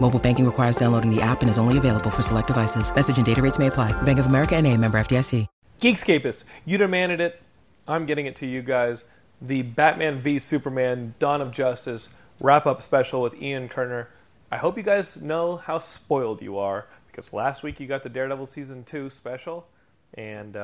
Mobile banking requires downloading the app and is only available for select devices. Message and data rates may apply. Bank of America NA, member FDIC. Geekscapists, you demanded it. I'm getting it to you guys. The Batman v Superman Dawn of Justice wrap-up special with Ian Kerner. I hope you guys know how spoiled you are, because last week you got the Daredevil Season 2 special, and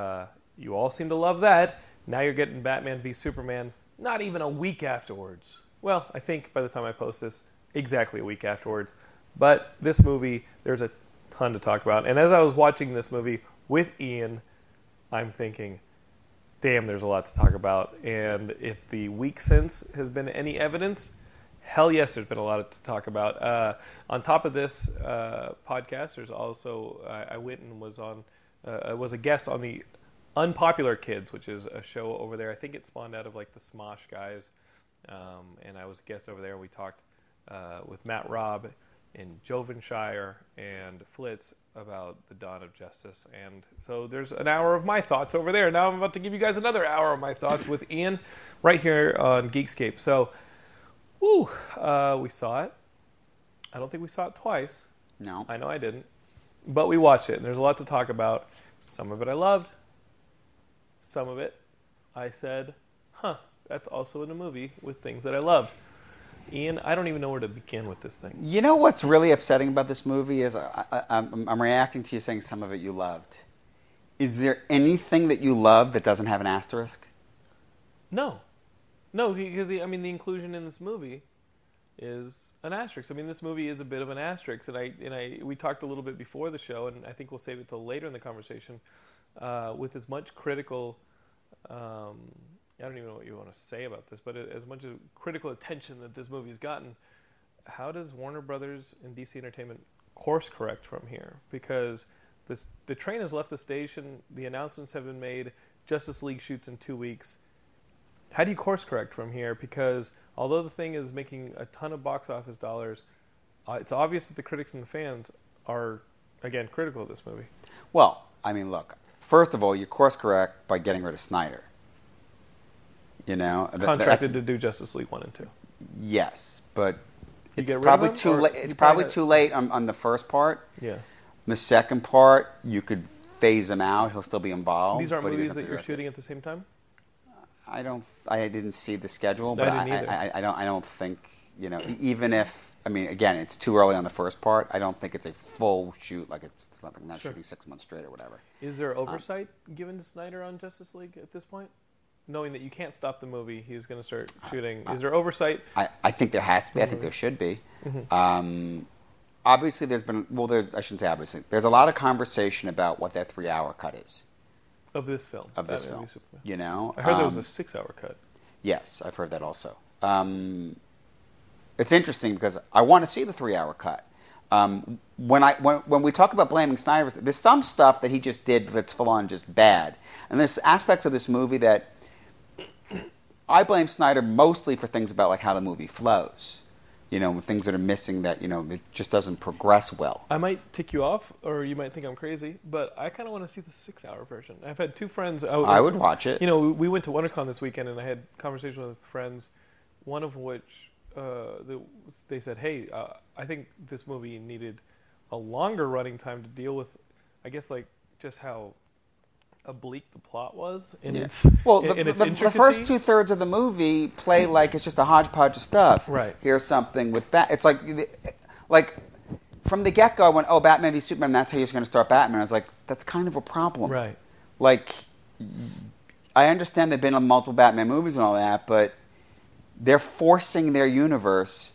you all seem to love that. Now you're getting Batman v Superman not even a week afterwards. Well, I think by the time I post this, exactly a week afterwards. But this movie, there's a ton to talk about. And as I was watching this movie with Ian, I'm thinking, damn, there's a lot to talk about. And if the week since has been any evidence, hell yes, there's been a lot to talk about. On top of this podcast, there's also, I went and was a guest on the Unpopular Kids, which is a show over there. I think it spawned out of like the Smosh guys. And I was a guest over there, and we talked with Matt Robb and Jovan Shire and Flitz about the Dawn of Justice. And so there's an hour of my thoughts over there. Now I'm about to give you guys another hour of my thoughts with Ian right here on Geekscape. So, we saw it. I don't think we saw it twice. No. I know I didn't. But we watched it, and there's a lot to talk about. Some of it I loved. Some of it I said, that's also in a movie with things that I loved. Ian, I don't even know where to begin with this thing. You know what's really upsetting about this movie is I'm reacting to you saying some of it you loved. Is there anything that you love that doesn't have an asterisk? No. No, because the inclusion in this movie is an asterisk. I mean, this movie is a bit of an asterisk, and we talked a little bit before the show, and I think we'll save it till later in the conversation. With as much critical, I don't even know what you want to say about this, but as much critical attention that this movie has gotten, how does Warner Brothers and DC Entertainment course correct from here? Because the train has left the station. The announcements have been made. Justice League shoots in 2 weeks. How do you course correct from here? Because although the thing is making a ton of box office dollars, it's obvious that the critics and the fans are, again, critical of this movie. Well, I mean, look, first of all, you course correct by getting rid of Snyder. You know, contracted to do Justice League 1 and 2. Yes, but it's probably too late. It's probably too late on the first part. Yeah. The second part, you could phase him out. He'll still be involved. These aren't movies that you're shooting at the same time? I didn't see the schedule, but I don't think, you know, even if, I mean, again, it's too early on the first part. I don't think it's a full shoot, like it's not shooting 6 months straight or whatever. Is there oversight given to Snyder on Justice League at this point? Knowing that you can't stop the movie, he's going to start shooting. Is there oversight? I think there has to be. I think there should be. Mm-hmm. Obviously, there's been, I shouldn't say obviously. There's a lot of conversation about what that 3-hour cut is. Of this film. You know? I heard there was a 6-hour cut. Yes, I've heard that also. It's interesting because I want to see the 3-hour cut. When we talk about blaming Snyder, there's some stuff that he just did that's full-on just bad. And there's aspects of this movie that I blame Snyder mostly for things about like how the movie flows. You know, things that are missing that, you know, it just doesn't progress well. I might tick you off, or you might think I'm crazy, but I kind of want to see the 6-hour version. I've had two friends. I would watch it. You know, we went to WonderCon this weekend, and I had a conversation with friends, one of which they said, hey, I think this movie needed a longer running time to deal with, I guess, like, just how oblique the plot was. And the first 2/3 of the movie play like it's just a hodgepodge of stuff. Right. Here's something with that. It's like from the get-go, I went, oh, Batman v Superman, that's how you're going to start Batman. I was like, that's kind of a problem. Right. Like, I understand there have been multiple Batman movies and all that, but they're forcing their universe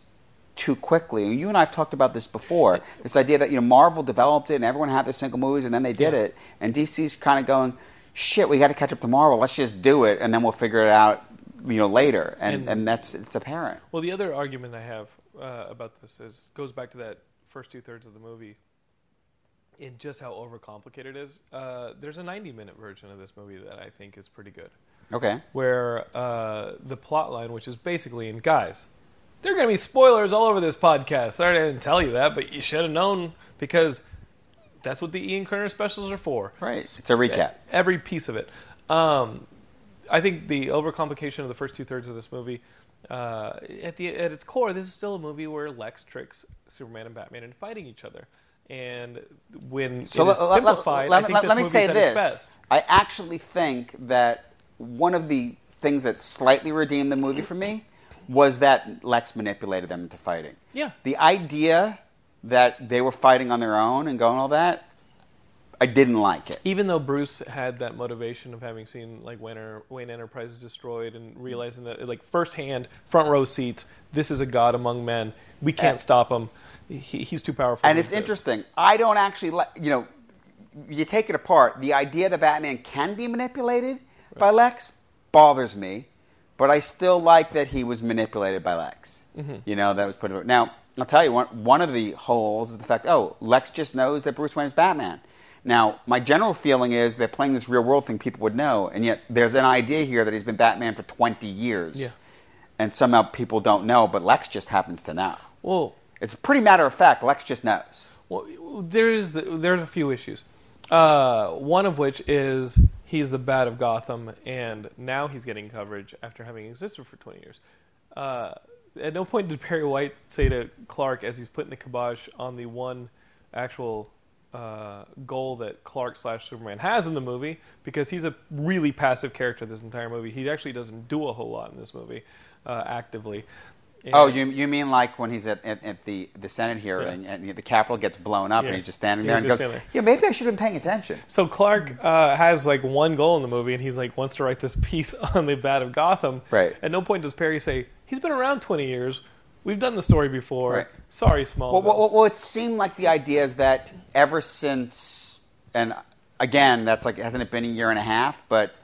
too quickly. And you and I have talked about this before, this idea that, you know, Marvel developed it and everyone had their single movies and then they did it. And DC's kind of going, shit, we got to catch up to Marvel. Let's just do it and then we'll figure it out, you know, later. And that's, it's apparent. Well, the other argument I have about this is goes back to that first 2/3 of the movie and just how overcomplicated it is. There's a 90-minute version of this movie that I think is pretty good. Okay. Where the plot line, which is basically, and guys, there are going to be spoilers all over this podcast. Sorry I didn't tell you that, but you should have known because that's what the Ian Kerner specials are for. Right. It's a recap. Every piece of it. I think the overcomplication of the first 2/3 of this movie, at its core, this is still a movie where Lex tricks Superman and Batman into fighting each other. And when so it is simplified, I think this movie is at its best. I actually think that one of the things that slightly redeemed the movie for me was that Lex manipulated them into fighting. Yeah. The idea that they were fighting on their own and going all that, I didn't like it. Even though Bruce had that motivation of having seen like Wayne Enterprises destroyed and realizing that like firsthand, front row seats, this is a god among men. We can't stop him. He's too powerful. And it's interesting. I don't actually like, you know, you take it apart. The idea that Batman can be manipulated by Lex bothers me, but I still like that he was manipulated by Lex. Mm-hmm. You know, that was put over. Now, I'll tell you, one of the holes is the fact, oh, Lex just knows that Bruce Wayne is Batman. Now, my general feeling is they're playing this real world thing people would know, and yet there's an idea here that he's been Batman for 20 years. Yeah. And somehow people don't know, but Lex just happens to know. Well, it's pretty matter of fact, Lex just knows. Well, there's a few issues. One of which is he's the Bat of Gotham, and now he's getting coverage after having existed for 20 years. At no point did Perry White say to Clark, as he's putting the kibosh on the one actual goal that Clark/Superman has in the movie, because he's a really passive character this entire movie. He actually doesn't do a whole lot in this movie actively. And you mean like when he's at the Senate here and the Capitol gets blown up and he's just standing there and goes, yeah, maybe I should have been paying attention. So Clark has like one goal in the movie and he's like wants to write this piece on the Bat of Gotham. Right. At no point does Perry say, he's been around 20 years. We've done the story before. Right. Sorry, Smallville. Well, it seemed like the idea is that ever since, and again, that's like, hasn't it been a year and a half? But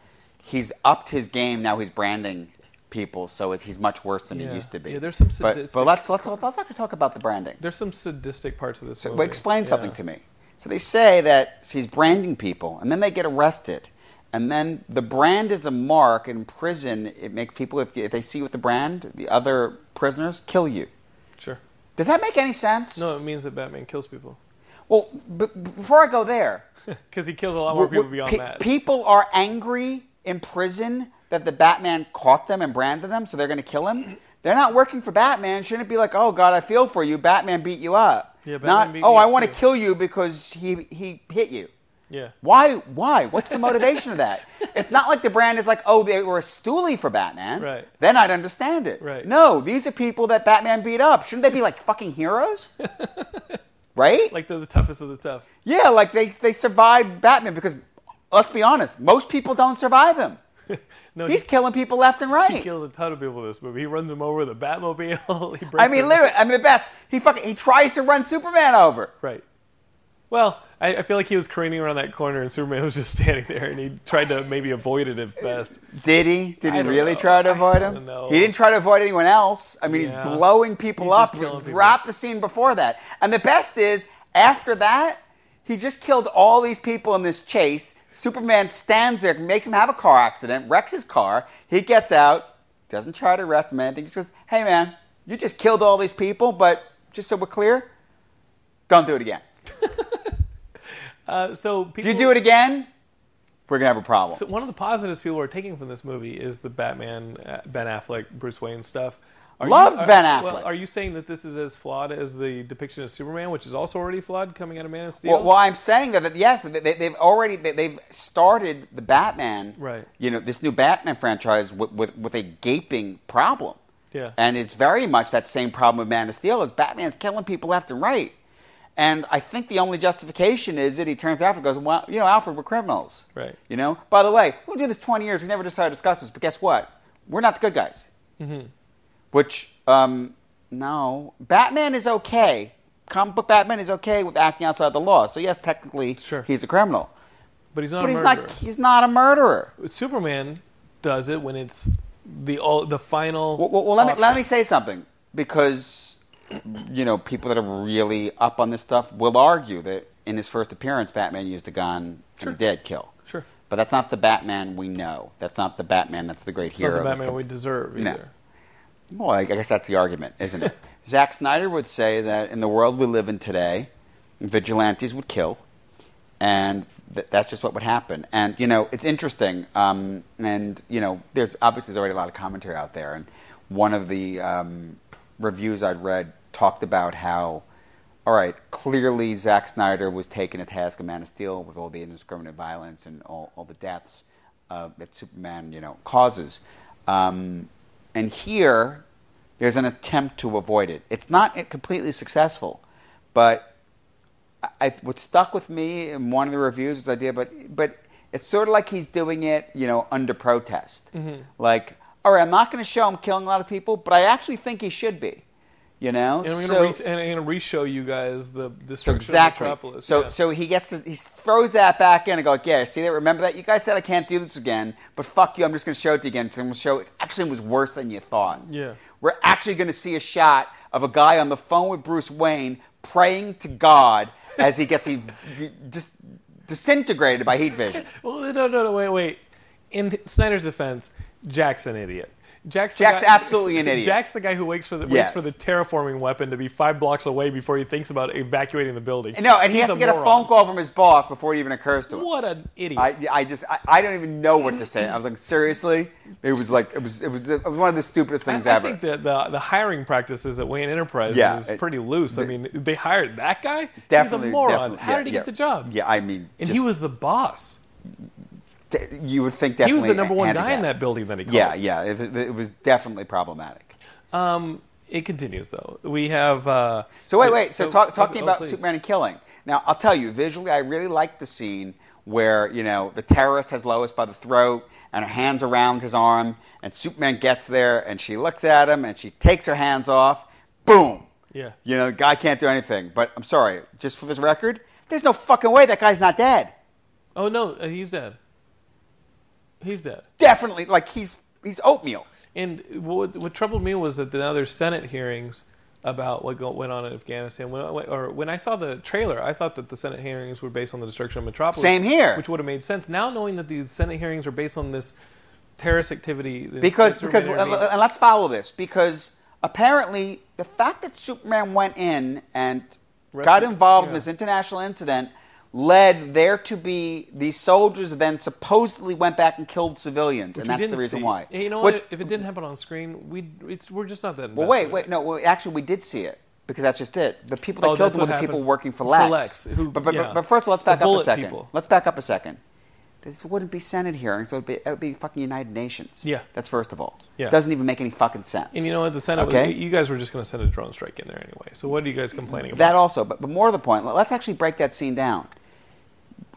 he's upped his game. Now he's branding people, so he's much worse than he used to be. Yeah, there's some sadistic... But let's actually talk about the branding. There's some sadistic parts of this movie. But explain something to me. So they say that he's branding people, and then they get arrested. And then the brand is a mark. In prison, it makes people, if they see you with the brand, the other prisoners kill you. Sure. Does that make any sense? No, it means that Batman kills people. Well, before I go there... Because he kills a lot more people beyond that. People are angry in prison that the Batman caught them and branded them, so they're going to kill him. They're not working for Batman. Shouldn't it be like, oh, God, I feel for you. Batman beat you up. Yeah, Batman beat you up. Oh, I want to kill you because he hit you. Yeah. Why? What's the motivation of that? It's not like the brand is like, oh, they were a stoolie for Batman. Right. Then I'd understand it. Right. No, these are people that Batman beat up. Shouldn't they be like fucking heroes? Right? Like they're the toughest of the tough. Yeah, like they survived Batman because, let's be honest, most people don't survive him. No, he's killing people left and right. He kills a ton of people in this movie. He runs them over with a Batmobile. The best. He tries to run Superman over. Right. Well, I feel like he was careening around that corner and Superman was just standing there and he tried to maybe avoid it at best. Did he? Did he really try to avoid him? No. He didn't try to avoid anyone else. I mean, he's blowing people up throughout the scene before that. And the best is, after that, he just killed all these people in this chase. Superman stands there, makes him have a car accident, wrecks his car. He gets out, doesn't try to arrest him or anything. Just goes, hey, man, you just killed all these people, but just so we're clear, don't do it again. If you do it again, we're going to have a problem. So one of the positives people are taking from this movie is the Batman, Ben Affleck, Bruce Wayne stuff. Ben Affleck. Well, are you saying that this is as flawed as the depiction of Superman, which is also already flawed, coming out of Man of Steel? Well, I'm saying that yes, they've started the Batman, right? You know, this new Batman franchise with a gaping problem. Yeah, and it's very much that same problem with Man of Steel is Batman's killing people left and right, and I think the only justification is that he turns to Alfred and goes, well, you know, Alfred, we're criminals, right? You know, by the way, we'll do this 20 years. We never decided to discuss this, but guess what? We're not the good guys. Mm-hmm. Which, no. Batman is okay. Comic book Batman is okay with acting outside the law. So, yes, technically, sure, he's a criminal. But he's not a murderer. He's not a murderer. Superman does it when it's the final... Well, let me say something. Because, you know, people that are really up on this stuff will argue that in his first appearance, Batman used a gun, sure, and he did kill. Sure. But that's not the Batman we know. That's not the Batman that's the great hero. It's not the Batman we deserve either. No. Well, I guess that's the argument, isn't it? Zack Snyder would say that in the world we live in today, vigilantes would kill, and that's just what would happen. And, you know, it's interesting. And, you know, there's already a lot of commentary out there. And one of the reviews I'd read talked about how, all right, clearly Zack Snyder was taking a task of Man of Steel with all the indiscriminate violence and all the deaths that Superman, you know, causes. And here... there's an attempt to avoid it. It's not completely successful, but what stuck with me in one of the reviews was this idea, but it's sort of like he's doing it, you know, under protest. Mm-hmm. Like, all right, I'm not going to show him killing a lot of people, but I actually think he should be, you know? And I'm going to re-show you guys the destruction of Metropolis. So he throws that back in and goes, yeah, see that? Remember that? You guys said I can't do this again, but fuck you, I'm just going to show it to you again. So I'm going to show it actually was worse than you thought. Yeah. We're actually going to see a shot of a guy on the phone with Bruce Wayne praying to God as he gets disintegrated by heat vision. Well, no, wait. In Snyder's defense, Jack's an idiot. Jack's absolutely an idiot. Jack's the guy who waits for the terraforming weapon to be 5 blocks away before he thinks about evacuating the building. No, and he has to get a phone call from his boss before it even occurs to him. What an idiot! I don't even know what to say. I was like, seriously, it was one of the stupidest things ever. I think that the hiring practices at Wayne Enterprises is pretty loose. I mean, they hired that guy. Definitely, he's a moron. How did he get the job? Yeah, I mean, and he was the boss. You would think definitely he was the number one guy in that building that he called. Yeah, it was definitely problematic. It continues though. We have so wait. So talking about Superman and killing. Now I'll tell you visually, I really like the scene where you know the terrorist has Lois by the throat and her hands around his arm, and Superman gets there and she looks at him and she takes her hands off. Boom. Yeah. You know the guy can't do anything. But I'm sorry, just for this record, there's no fucking way that guy's not dead. Oh no, he's dead. He's dead. Definitely, like he's oatmeal. And what troubled me was that now there's Senate hearings about what went on in Afghanistan. When I saw the trailer, I thought that the Senate hearings were based on the destruction of Metropolis. Same here, which would have made sense. Now knowing that these Senate hearings are based on this terrorist activity, and let's follow this because apparently the fact that Superman went in and got involved in this international incident led there to be these soldiers then supposedly went back and killed civilians, and that's the reason why. You know what? If it didn't happen on screen, we're just not that invested. Well, wait. No, actually, we did see it, because that's just it. The people that killed them were the people working for Lex. But first, let's back up a second. Let's back up a second. This wouldn't be Senate hearings. It would be fucking United Nations. Yeah. That's first of all. Yeah. It doesn't even make any fucking sense. And you know what? The Senate, you guys were just going to send a drone strike in there anyway. So what are you guys complaining about? That also. But more to the point, let's actually break that scene down.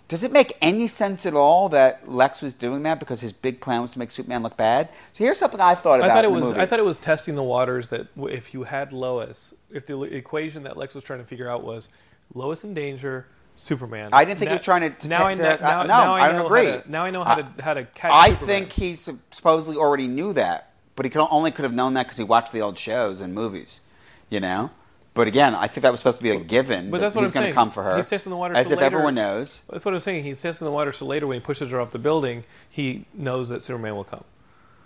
Does it make any sense at all that Lex was doing that because his big plan was to make Superman look bad? So here's something I thought about in the movie. I thought it was testing the waters that if you had Lois, if the equation that Lex was trying to figure out was Lois in danger, Superman. I didn't think he was trying to. I don't agree. Now I know how to catch. I think he supposedly already knew that, but he could have known that because he watched the old shows and movies, you know. But again, I think that was supposed to be a given. But that's what he's going to come for her. He's testing the water as if everyone knows. That's what I'm saying. He's testing the water so later when he pushes her off the building, he knows that Superman will come.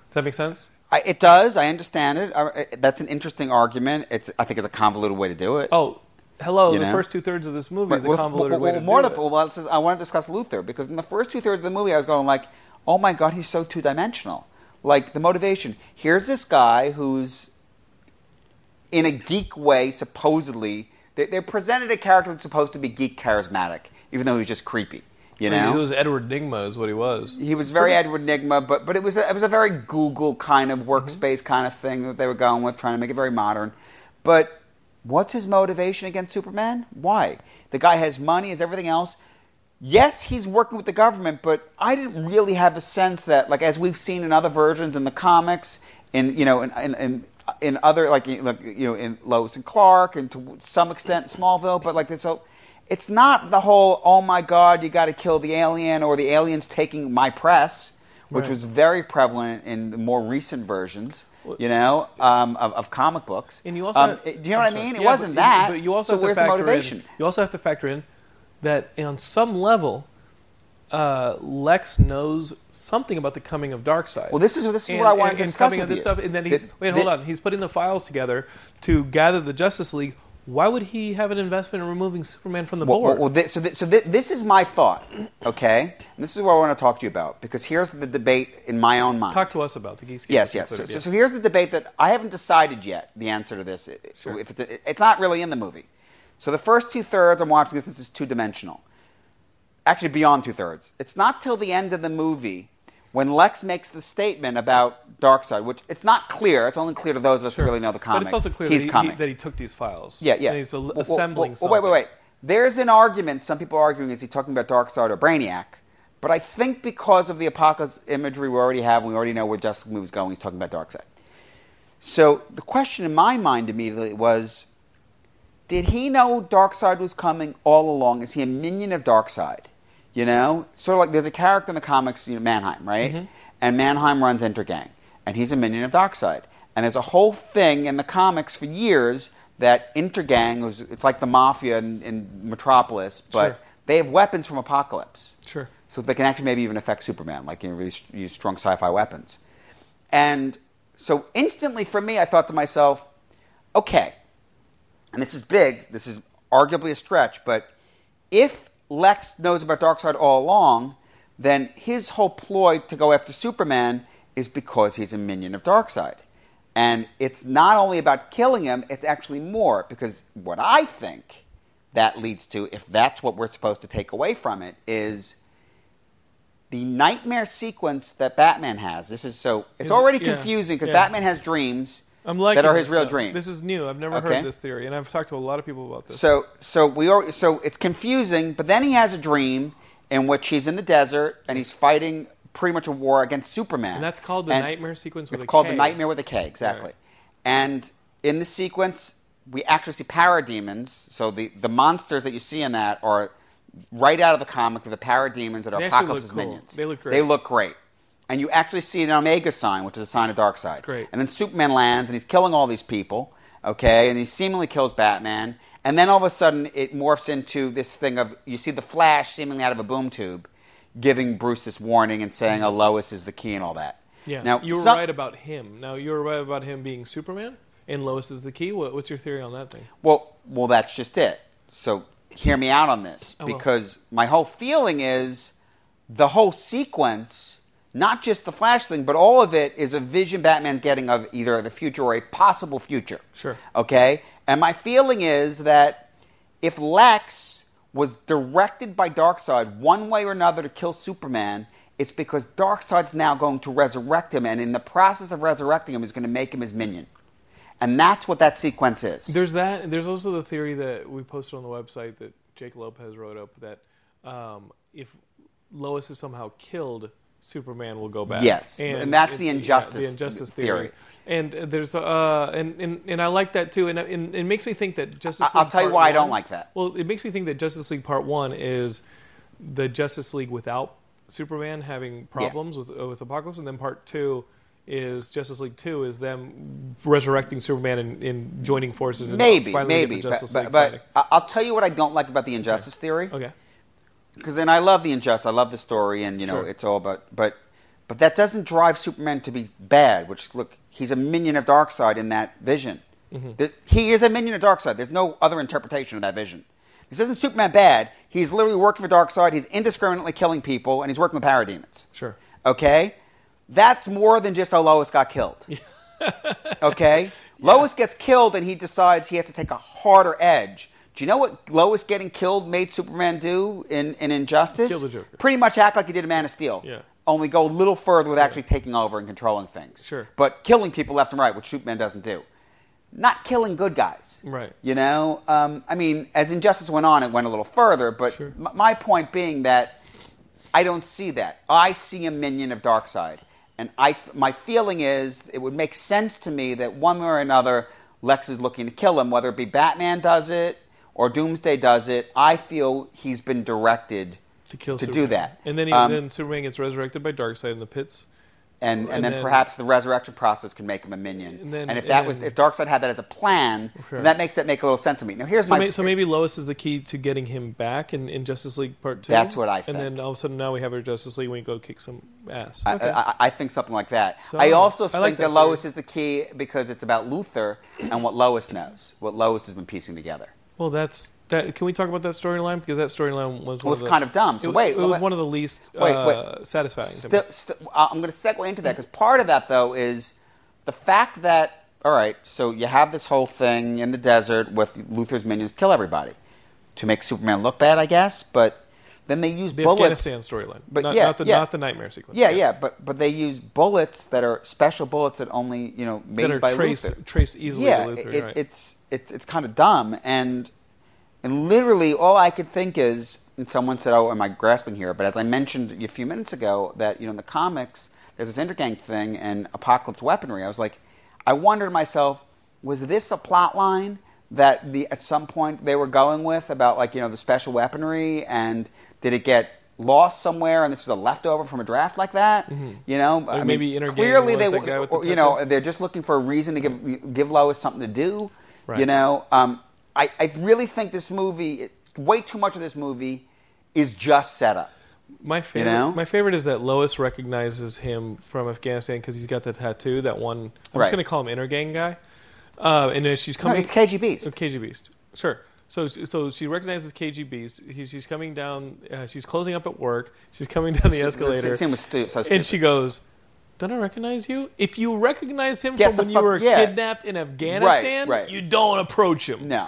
Does that make sense? It does. I understand it. That's an interesting argument. I think it's a convoluted way to do it. Oh, hello. The first 2/3 of this movie is a convoluted way to do it. Well, I want to discuss Luther because in the first 2/3 of the movie, I was going like, "Oh my God, he's so two-dimensional." Like the motivation. Here's this guy who's, in a geek way, supposedly, they presented a character that's supposed to be geek charismatic, even though he was just creepy. You know, he was Edward Nigma, is what he was. He was very Edward Nigma, but it was a very Google kind of workspace kind of thing that they were going with, trying to make it very modern. But what's his motivation against Superman? Why? The guy has money, has everything else. Yes, he's working with the government, but I didn't really have a sense that, like as we've seen in other versions in the comics, in in other, like, you know, in Lois and Clark and to some extent Smallville, but like this, it's not the whole, oh my God, you got to kill the alien or the alien's taking my press, which was very prevalent in the more recent versions, you know, of comic books. And you also, do you know what I mean? Yeah, it wasn't that. But you also where's the motivation? You also have to factor in that on some level, Lex knows something about the coming of Darkseid. Well, this is what I wanted to discuss with you. Stuff, and then wait, hold on. He's putting the files together to gather the Justice League. Why would he have an investment in removing Superman from the board? Well, this is my thought, okay? And this is what I want to talk to you about, because here's the debate in my own mind. Talk to us about the geese. Yes. So here's the debate that I haven't decided yet, the answer to this. Sure. If it's not really in the movie. So the first two-thirds I'm watching this is two-dimensional. Actually, beyond two-thirds. It's not till the end of the movie when Lex makes the statement about Darkseid, which it's not clear. It's only clear to those of us who really know the comic. But it's also clear that he took these files. Yeah. And he's assembling something. Wait. There's an argument. Some people are arguing, is he talking about Darkseid or Brainiac? But I think because of the apocalypse imagery we already have, we already know where Justice League is going, he's talking about Darkseid. So the question in my mind immediately was, did he know Darkseid was coming all along? Is he a minion of Darkseid? You know, sort of like there's a character in the comics, you know, Manheim, right? Mm-hmm. And Manheim runs Intergang, and he's a minion of Darkseid. And there's a whole thing in the comics for years that Intergang was—it's like the mafia in Metropolis, but they have weapons from Apocalypse, so they can actually maybe even affect Superman, like, you know, really use strong sci-fi weapons. And so instantly, for me, I thought to myself, okay, and this is big. This is arguably a stretch, but if Lex knows about Darkseid all along, then his whole ploy to go after Superman is because he's a minion of Darkseid. And it's not only about killing him, it's actually more, because what I think that leads to, if that's what we're supposed to take away from it, is the nightmare sequence that Batman has. This is confusing because Batman has dreams that are his real dreams. This is new. I've never heard this theory, and I've talked to a lot of people about this. So it's confusing, but then he has a dream in which he's in the desert and he's fighting pretty much a war against Superman. And that's called the nightmare sequence with a K. It's called the nightmare with a K, exactly. Right. And in the sequence, we actually see parademons. So the monsters that you see in that are right out of the comic, with the parademons that are Apocalypse's minions. They look great. And you actually see an Omega sign, which is a sign of Darkseid. That's great. And then Superman lands, and he's killing all these people, okay? And he seemingly kills Batman. And then all of a sudden, it morphs into this thing of, you see the Flash seemingly out of a boom tube, giving Bruce this warning and saying, Lois is the key and all that. Yeah, now, you were right about him. Now, you were right about him being Superman, and Lois is the key. What's your theory on that thing? Well, that's just it. So hear me out on this, because my whole feeling is the whole sequence, not just the Flash thing, but all of it, is a vision Batman's getting of either the future or a possible future. Sure. Okay? And my feeling is that if Lex was directed by Darkseid one way or another to kill Superman, it's because Darkseid's now going to resurrect him, and in the process of resurrecting him, is going to make him his minion. And that's what that sequence is. There's that. There's also the theory that we posted on the website that Jake Lopez wrote up, that if Lois is somehow killed, Superman will go back. Yes, and that's the injustice. The injustice theory. And there's and I like that too. And it makes me think that Justice League. I'll tell you why I don't like that. Well, it makes me think that Justice League Part 1 is the Justice League without Superman having problems with Apocalypse, and then Part 2 is Justice League 2 is them resurrecting Superman and joining forces. And maybe. But I'll tell you what I don't like about the injustice theory. Okay. Because then I love the injustice, I love the story, and, you know, it's all about... But that doesn't drive Superman to be bad, which, look, he's a minion of Darkseid in that vision. Mm-hmm. He is a minion of Darkseid. There's no other interpretation of that vision. This isn't Superman bad. He's literally working for Darkseid, he's indiscriminately killing people, and he's working with parademons. Sure. Okay? That's more than just how Lois got killed. Okay? Yeah. Lois gets killed, and he decides he has to take a harder edge. Do you know what Lois getting killed made Superman do in Injustice? Kill the Joker. Pretty much act like he did in Man of Steel. Yeah. Only go a little further with actually taking over and controlling things. Sure. But killing people left and right, which Superman doesn't do. Not killing good guys. Right. You know? I mean, as Injustice went on, it went a little further. But my point being that I don't see that. I see a minion of Darkseid. And my feeling is it would make sense to me that one way or another, Lex is looking to kill him, whether it be Batman does it or Doomsday does it. I feel he's been directed to do that. And then Superman gets resurrected by Darkseid in the pits. And then perhaps the resurrection process can make him a minion. And if Darkseid had that as a plan, sure, then that makes a little sense to me. Now here's maybe Lois is the key to getting him back in Justice League Part 2. That's what I think. And then all of a sudden now we have our Justice League. We can go kick some ass. Okay. I think something like that. So, I also think that Lois is the key because it's about Luthor and what Lois knows, what Lois has been piecing together. Well, that's that. Can we talk about that storyline? Because that storyline was kind of dumb. So it was one of the least satisfying. I'm going to segue into that because part of that though is the fact that all right, so you have this whole thing in the desert with Luthor's minions kill everybody to make Superman look bad, I guess. But then they use the bullets. Afghanistan storyline, but not the nightmare sequence. But they use bullets that are special bullets that only made that are by traced easily to Luthor. It's kind of dumb, and literally all I could think is, and someone said, "Oh, am I grasping here?" But as I mentioned a few minutes ago, that in the comics there's this intergang thing and Apocalypse weaponry. I was like, I wondered to myself, was this a plot line that at some point they were going with about the special weaponry, and did it get lost somewhere? And this is a leftover from a draft like that, Clearly they, they're just looking for a reason to give Lois something to do. Right. I really think this movie, way too much of this movie, is just setup. My favorite is that Lois recognizes him from Afghanistan because he's got the tattoo. That one, I'm just going to call him Intergang guy. And then she's coming. No, it's KG Beast. KG Beast, sure. So she recognizes KG Beast. She's coming down. She's closing up at work. She's coming down the escalator. And she goes, "Don't I recognize you? If you recognize him from when you were kidnapped in Afghanistan, you don't approach him." No.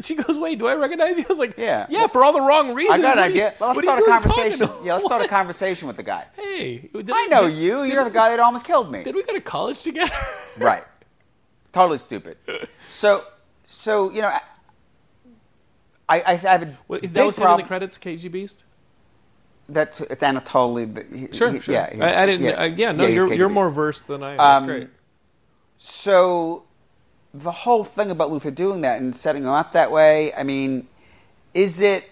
She goes, "Wait, do I recognize you?" I was like, yeah, for all the wrong reasons. I got an idea. Let's start a conversation. Let's start a conversation with the guy. Hey. I know you. You're the guy that almost killed me. Did we go to college together? Right. Totally stupid. So I have a big that was problem. Him in the credits, KG Beast? That's Anatoly. Sure. I didn't. You're more versed than I am. That's great. So, the whole thing about Luthor doing that and setting him up that way. I mean, is it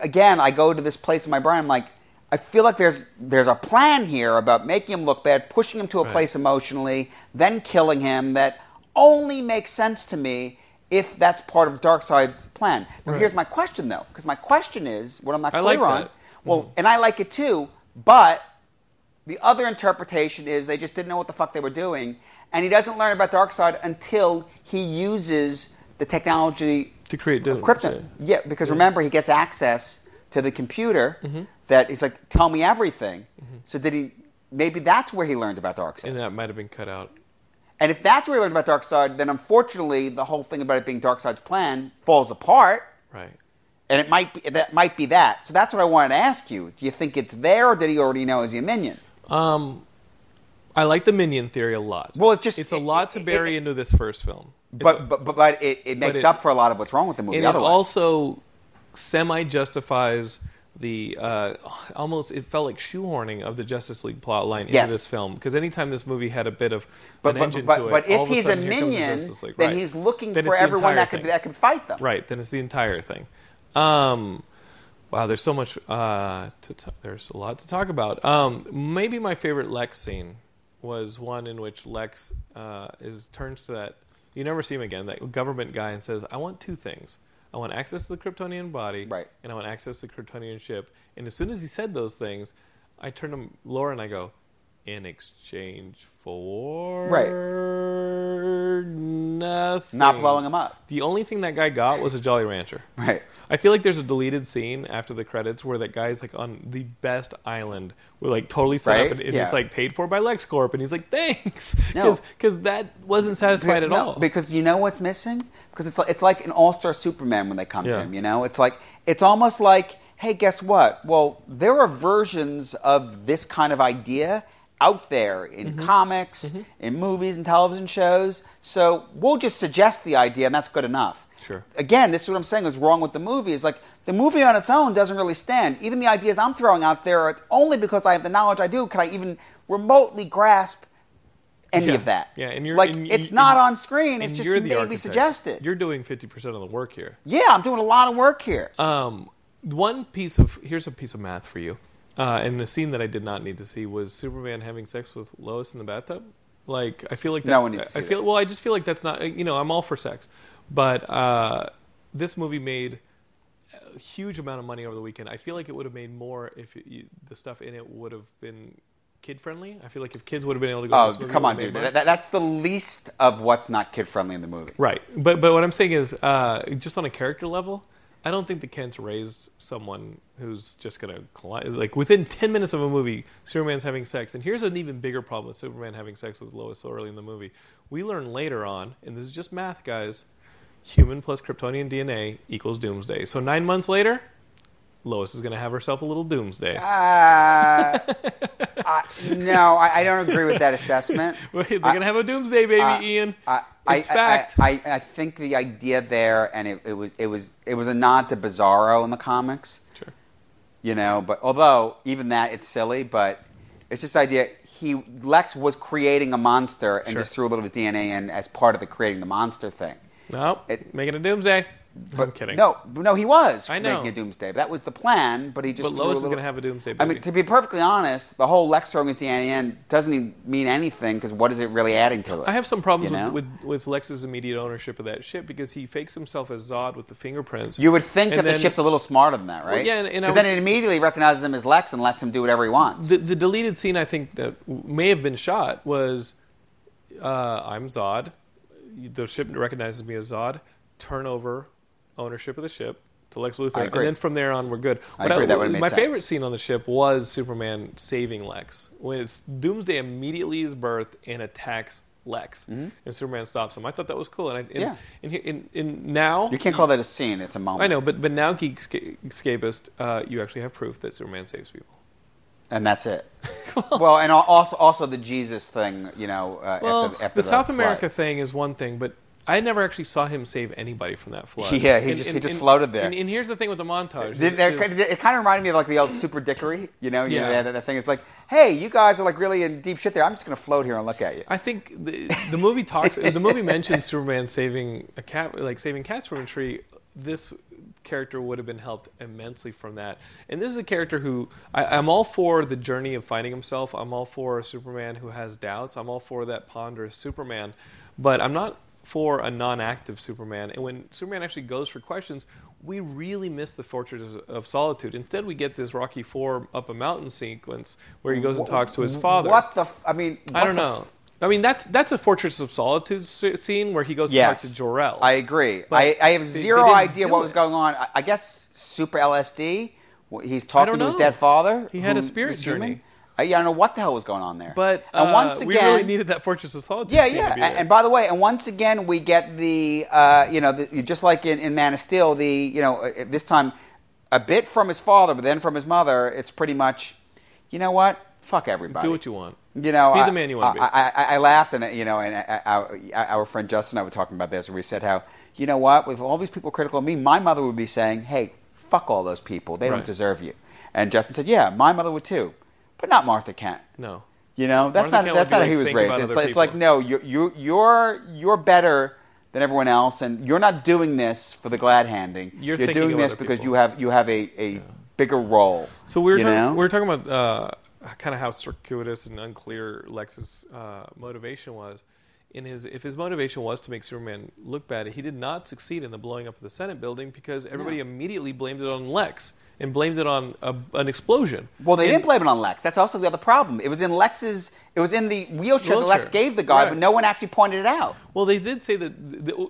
again? I go to this place in my brain. I'm like, I feel like there's a plan here about making him look bad, pushing him to a place emotionally, then killing him. That only makes sense to me if that's part of Darkseid's plan. Now, here's my question though, because my question is what I'm not clear on. That. Well, and I like it too, but the other interpretation is they just didn't know what the fuck they were doing, and he doesn't learn about Darkseid until he uses the technology to create Krypton. Yeah, because remember, he gets access to the computer that is like, tell me everything. Mm-hmm. So did he? Maybe that's where he learned about Darkseid. And that might have been cut out. And if that's where he learned about Darkseid, then unfortunately, the whole thing about it being Darkseid's plan falls apart. Right. And it might be that. So that's what I wanted to ask you. Do you think it's there, or did he already know as a minion? I like the minion theory a lot. Well, it's a lot to bury into this first film. But it makes up for a lot of what's wrong with the movie. And otherwise, it also semi-justifies the almost. It felt like shoehorning of the Justice League plotline into this film, because anytime this movie had a bit of an engine to it. But if he's a minion, then he's looking for everyone that could fight them. Right. Then it's the entire thing. Wow, there's so much. There's a lot to talk about. Maybe my favorite Lex scene was one in which Lex turns to that. You never see him again. That government guy, and says, "I want two things. I want access to the Kryptonian body, and I want access to the Kryptonian ship." And as soon as he said those things, I turned to Laura and I go, "In exchange for nothing." Not blowing him up. The only thing that guy got was a Jolly Rancher. Right. I feel like there's a deleted scene after the credits where that guy's like on the best island. We're like totally set up and it's like paid for by LexCorp. And he's like, thanks. Because that wasn't satisfied at all. Because you know what's missing? Because it's like an all-star Superman when they come to him. It's almost like, hey, guess what? Well, there are versions of this kind of idea out there in comics, in movies and television shows. So we'll just suggest the idea, and that's good enough. Sure. Again, this is what I'm saying is wrong with the movie. It's like the movie on its own doesn't really stand. Even the ideas I'm throwing out there, only because I have the knowledge I do, can I even remotely grasp any of that. Yeah, and you're like, it's not on screen. It's just maybe suggested. You're doing 50% of the work here. Yeah, I'm doing a lot of work here. Here's a piece of math for you. And the scene that I did not need to see was Superman having sex with Lois in the bathtub. Like, I feel like that's, no one needs to see that. Well, I just feel like that's not, you know, I'm all for sex, but this movie made a huge amount of money over the weekend. I feel like it would have made more if the stuff in it would have been kid-friendly. I feel like if kids would have been able to go to this movie... Oh, come on, dude. That's the least of what's not kid-friendly in the movie. Right. But what I'm saying is, just on a character level, I don't think that Kent's raised someone who's just going to... Like, within 10 minutes of a movie, Superman's having sex. And here's an even bigger problem with Superman having sex with Lois so early in the movie. We learn later on, and this is just math, guys, human plus Kryptonian DNA equals doomsday. So 9 months later... Lois is going to have herself a little doomsday. No, I don't agree with that assessment. They're going to have a doomsday baby, Ian. It's fact. I think the idea there, and it was a nod to Bizarro in the comics. Sure. You know, but although even that, it's silly, but it's just the idea. Lex was creating a monster and just threw a little of his DNA in as part of the creating the monster thing. No, making a doomsday. But, I'm kidding. No, he was making a doomsday. That was the plan, but he just... But Lois is going to have a doomsday baby. I mean, to be perfectly honest, the whole Lex throwing his DNA in doesn't even mean anything, because what is it really adding to it? I have some problems with Lex's immediate ownership of that ship, because he fakes himself as Zod with the fingerprints. You would think that the ship's a little smarter than that, right? Well, yeah, because then it immediately recognizes him as Lex and lets him do whatever he wants. The deleted scene I think that may have been shot was, I'm Zod, the ship recognizes me as Zod, turn over ownership of the ship to Lex Luthor, and then from there on we're good. My favorite scene on the ship was Superman saving Lex. When it's Doomsday immediately is birthed and attacks Lex, and Superman stops him. I thought that was cool. And now you can't call that a scene; it's a moment. I know, but now Geekscapist, you actually have proof that Superman saves people. And that's it. Well, and also the Jesus thing, you know. After the South flight. America thing is one thing, but I never actually saw him save anybody from that flood. Yeah, he just floated there. And here's the thing with the montage. It kind of reminded me of like the old Super Dickory, you know? That thing. It's like, hey, you guys are like really in deep shit there. I'm just going to float here and look at you. I think the movie talks. The movie mentions Superman saving cats from a tree. This character would have been helped immensely from that. And this is a character who... I'm all for the journey of finding himself. I'm all for Superman who has doubts. I'm all for that ponderous Superman. But I'm not for a non-active Superman. And when Superman actually goes for questions, we really miss the Fortress of Solitude. Instead, we get this Rocky IV up a mountain sequence where he goes and talks to his father. I don't know. I mean, that's a Fortress of Solitude scene where he goes and talks to Jor-El. I agree. I have zero idea what was going on. I guess super LSD. He's talking to his dead father. He had a spirit journey. I don't know what the hell was going on there. But and once again, we really needed that Fortress of Solitude. Yeah. And by the way, and once again, we get the, just like in Man of Steel, this time a bit from his father, but then from his mother, it's pretty much, you know what? Fuck everybody. Do what you want. You know, be the man you want to be. I laughed, and our friend Justin and I were talking about this, and we said how, you know what? With all these people critical of me, my mother would be saying, hey, fuck all those people. They don't deserve you. And Justin said, yeah, my mother would too. But not Martha Kent. No, you know that's not how he was raised. It's like no, you're better than everyone else, and you're not doing this for the glad handing. You're doing this because people. you have a bigger role. So we were talking about kind of how circuitous and unclear Lex's motivation was. If his motivation was to make Superman look bad, he did not succeed in the blowing up of the Senate building because everybody immediately blamed it on Lex. And blamed it on an explosion. Well, they didn't blame it on Lex. That's also the other problem. It was in Lex's... It was in the wheelchair that Lex gave the guy, but no one actually pointed it out. Well, they did say that...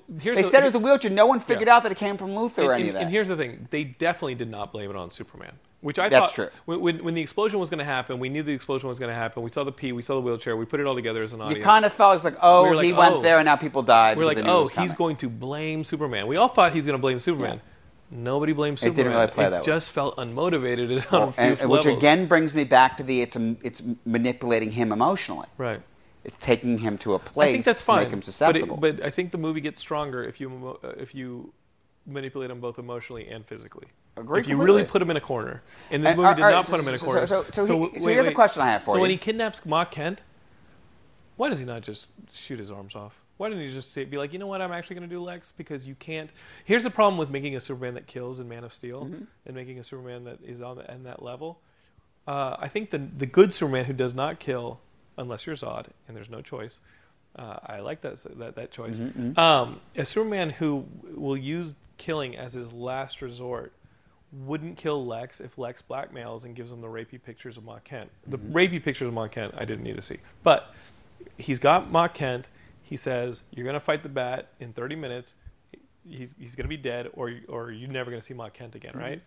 They said it was a wheelchair. No one figured out that it came from Luthor or any of that. And here's the thing. They definitely did not blame it on Superman. Which I thought... That's true. When the explosion was going to happen, we knew the explosion was going to happen. We saw the pee. We saw the wheelchair. We put it all together as an audience. You kind of felt like, he went there and now people died. We're like, he's going to blame Superman. We all thought he's going to blame Superman. Yeah. Nobody blames Superman. It didn't really play that way. It just felt unmotivated and on a few levels. Which again brings me back to it's manipulating him emotionally. Right. It's taking him to a place I think that's fine, to make him susceptible. But I think the movie gets stronger if you manipulate them both emotionally and physically. Agreed. If you really put him in a corner. And this movie did not put him in a corner. So here's a question I have for you. So when he kidnaps Ma Kent, why does he not just shoot his arms off? Why didn't he just be like, you know what, I'm actually going to do Lex? Because you can't. Here's the problem with making a Superman that kills in Man of Steel and making a Superman that is on the, that level. I think the good Superman who does not kill, unless you're Zod, and there's no choice. I like that choice. A Superman who will use killing as his last resort wouldn't kill Lex if Lex blackmails and gives him the rapey pictures of Ma Kent. The rapey pictures of Ma Kent I didn't need to see. But he's got Ma Kent. He says, you're going to fight the bat in 30 minutes. He's going to be dead, or you're never going to see Ma Kent again,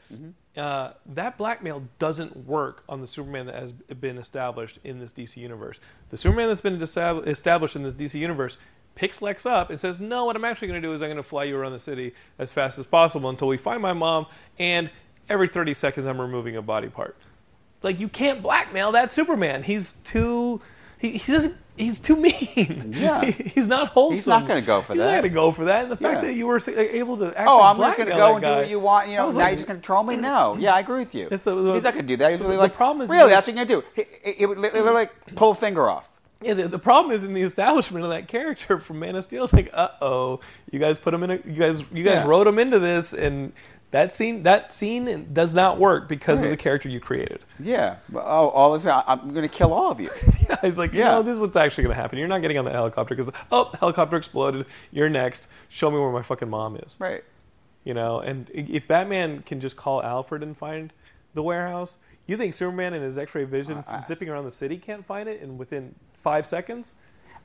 right? That blackmail doesn't work on the Superman that has been established in this DC universe. The Superman that's been established in this DC universe picks Lex up and says, no, what I'm actually going to do is I'm going to fly you around the city as fast as possible until we find my mom, and every 30 seconds I'm removing a body part. Like, you can't blackmail that Superman. He's too... He's too mean. Yeah. He's not wholesome. He's not going to go for that. He's not going to go for that. And the fact that you were able to act I'm just going to go and do what you want. You know, now you're just going to troll me? No. Yeah, I agree with you. He's not going to do that. He's going to be like, really, that's what you're going to do? He would literally like, pull a finger off. Yeah, the problem is in the establishment of that character from Man of Steel. It's like, uh-oh, you guys put him in a, you guys wrote him into this, and that scene does not work because of the character you created. Yeah. I'm going to kill all of you. It's like, no, this is what's actually going to happen. You're not getting on that helicopter because, helicopter exploded. You're next. Show me where my fucking mom is. Right. You know, and if Batman can just call Alfred and find the warehouse, you think Superman and his X-ray vision zipping around the city can't find it in within 5 seconds?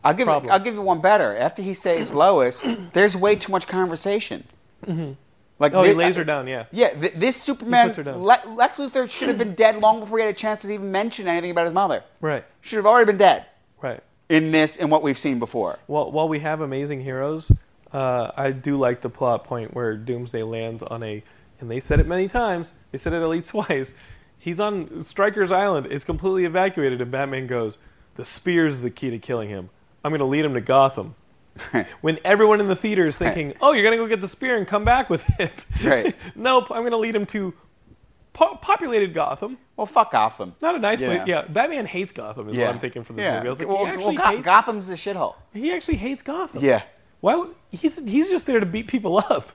I'll give you one better. After he saves Lois, there's way too much conversation. Mm-hmm. Like he lays her down, yeah. Yeah, this Superman, Lex Luthor should have been dead long before he had a chance to even mention anything about his mother. Right. Should have already been dead. Right. In this and what we've seen before. Well, while we have amazing heroes, I do like the plot point where Doomsday lands on a, and they said it many times, they said it at least twice, he's on Stryker's Island, it's completely evacuated, and Batman goes, the spear's the key to killing him. I'm going to lead him to Gotham. Right. When everyone in the theater is thinking, oh, you're going to go get the spear and come back with it. Right. Nope, I'm going to lead him to populated Gotham. Well, fuck Gotham. Not a nice place. Yeah, Batman hates Gotham is what I'm thinking for this movie. I was like, Gotham's a shithole. He actually hates Gotham. Yeah. Why? He's just there to beat people up.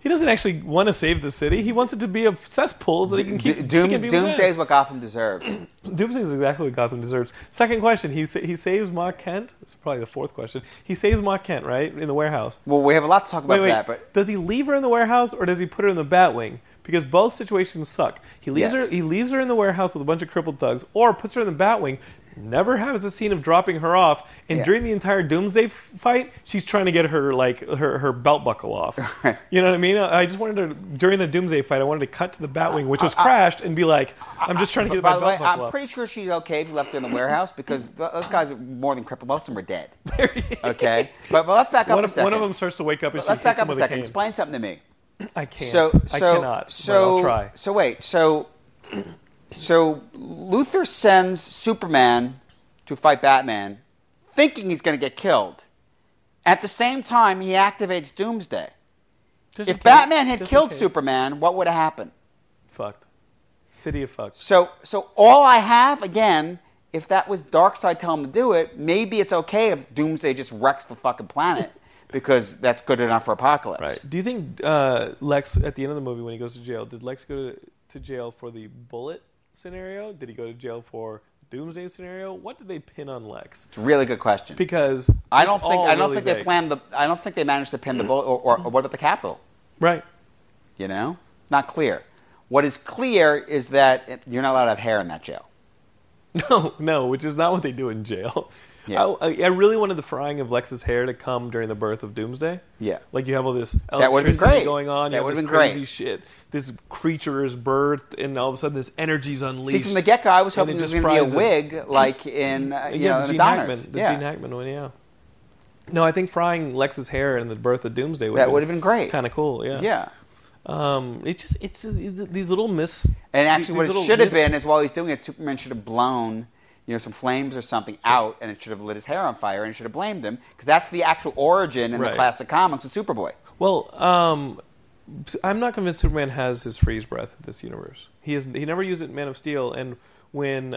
He doesn't actually want to save the city. He wants it to be a cesspool so that he can keep... Doomsday is what Gotham deserves. Doomsday is exactly what Gotham deserves. Second question, he saves Ma Kent. It's probably the fourth question. He saves Ma Kent, right, in the warehouse. Well, we have a lot to talk about that, but... Does he leave her in the warehouse or does he put her in the Batwing? Because both situations suck. He leaves her in the warehouse with a bunch of crippled thugs or puts her in the Batwing. Never has a scene of dropping her off, and during the entire Doomsday fight, she's trying to get her her belt buckle off. Right. You know what I mean? I just wanted to during the Doomsday fight, I wanted to cut to the Batwing, which was crashed, and be like, I'm just trying to get my belt buckle off. I'm pretty sure she's okay if you left her in the warehouse because those guys are more than crippled. Most of them are dead. Okay, but let's back up a second. One of them starts to wake up, and she's back up a second. Explain something to me. I can't. I cannot. I'll try. So Luthor sends Superman to fight Batman, thinking he's going to get killed. At the same time, he activates Doomsday. If Batman had killed Superman, what would have happened? Fucked. City of fucked. So all I have, again, if that was Darkseid telling him to do it, maybe it's okay if Doomsday just wrecks the fucking planet. Because that's good enough for Apocalypse. Right. Do you think Lex, at the end of the movie when he goes to jail, did Lex go to jail for the bullet scenario? Did he go to jail for Doomsday scenario? What did they pin on Lex? It's a really good question. Because I don't think they managed to pin the bullet. Or what about the Capitol? Right. You know, not clear. What is clear is that you're not allowed to have hair in that jail. No, which is not what they do in jail. Yeah. I really wanted the frying of Lex's hair to come during the birth of Doomsday. Yeah. Like you have all this electricity going on. That would have been great. Crazy shit. This creature is birthed, and all of a sudden this energy's unleashed. See, from the get-go, I was hoping it was going to be a wig, like in the Donners. The Gene Hackman one, yeah. No, I think frying Lex's hair in the birth of Doomsday would have been great. Kind of cool, yeah. Yeah. It's these little miss. And actually, what it should have been is while he's doing it, Superman should have blown. Some flames or something out, and it should have lit his hair on fire, and it should have blamed him, because that's the actual origin in the classic comics of Superboy. Well, I'm not convinced Superman has his freeze breath in this universe. He never used it in Man of Steel, and when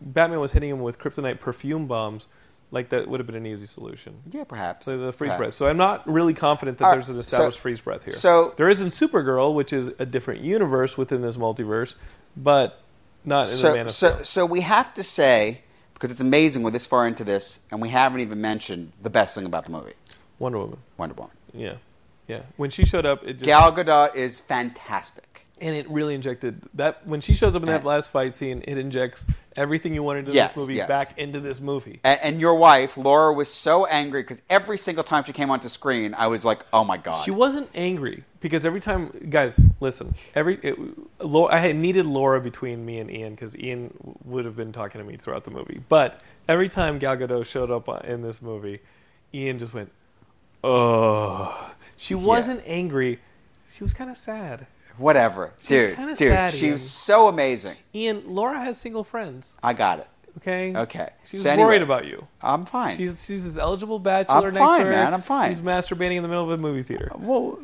Batman was hitting him with kryptonite perfume bombs, like, that would have been an easy solution. Yeah, perhaps. So the freeze breath. So I'm not really confident that there's an established freeze breath here. So there is in Supergirl, which is a different universe within this multiverse, but not in the Man of Steel. So we have to say, because it's amazing we're this far into this, and we haven't even mentioned the best thing about the movie. Wonder Woman. Yeah. Yeah, when she showed up, it just... Gal Gadot is fantastic, and it really injected that. When she shows up in that last fight scene, it injects everything you wanted in this movie back into this movie. And your wife, Laura, was so angry because every single time she came onto screen, I was like, "Oh my god!" She wasn't angry because every time, guys, listen. I needed Laura between me and Ian because Ian would have been talking to me throughout the movie. But every time Gal Gadot showed up in this movie, Ian just went, "Oh." She wasn't angry. She was kind of sad. Whatever. Dude, she was so amazing. Ian, Laura has single friends. I got it. Okay. She's worried about you. I'm fine. She's this eligible bachelor next to her. I'm fine, man. I'm fine. He's masturbating in the middle of a movie theater. Well,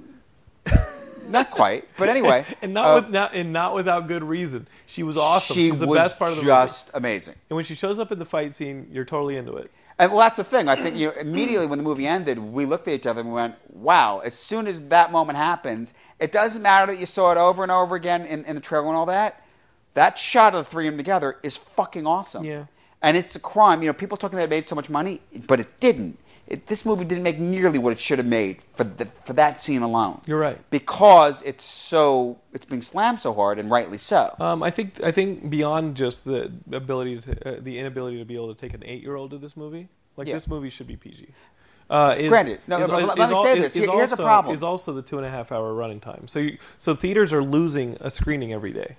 not quite. But anyway. and not without good reason. She was awesome. She was the best part of the movie. Just amazing. And when she shows up in the fight scene, you're totally into it. And, well, that's the thing. I think immediately when the movie ended, we looked at each other and we went, wow, as soon as that moment happens, it doesn't matter that you saw it over and over again in the trailer and all that. That shot of the three of them together is fucking awesome. Yeah. And it's a crime. You know, people talking that it made so much money, but it didn't. This movie didn't make nearly what it should have made for that scene alone. You're right. Because it's being slammed so hard, and rightly so. I think beyond just the ability to the inability to be able to take an 8-year-old to this movie, this movie should be PG. Granted, let me say this. Here's the problem: is also the 2.5-hour running time. So theaters are losing a screening every day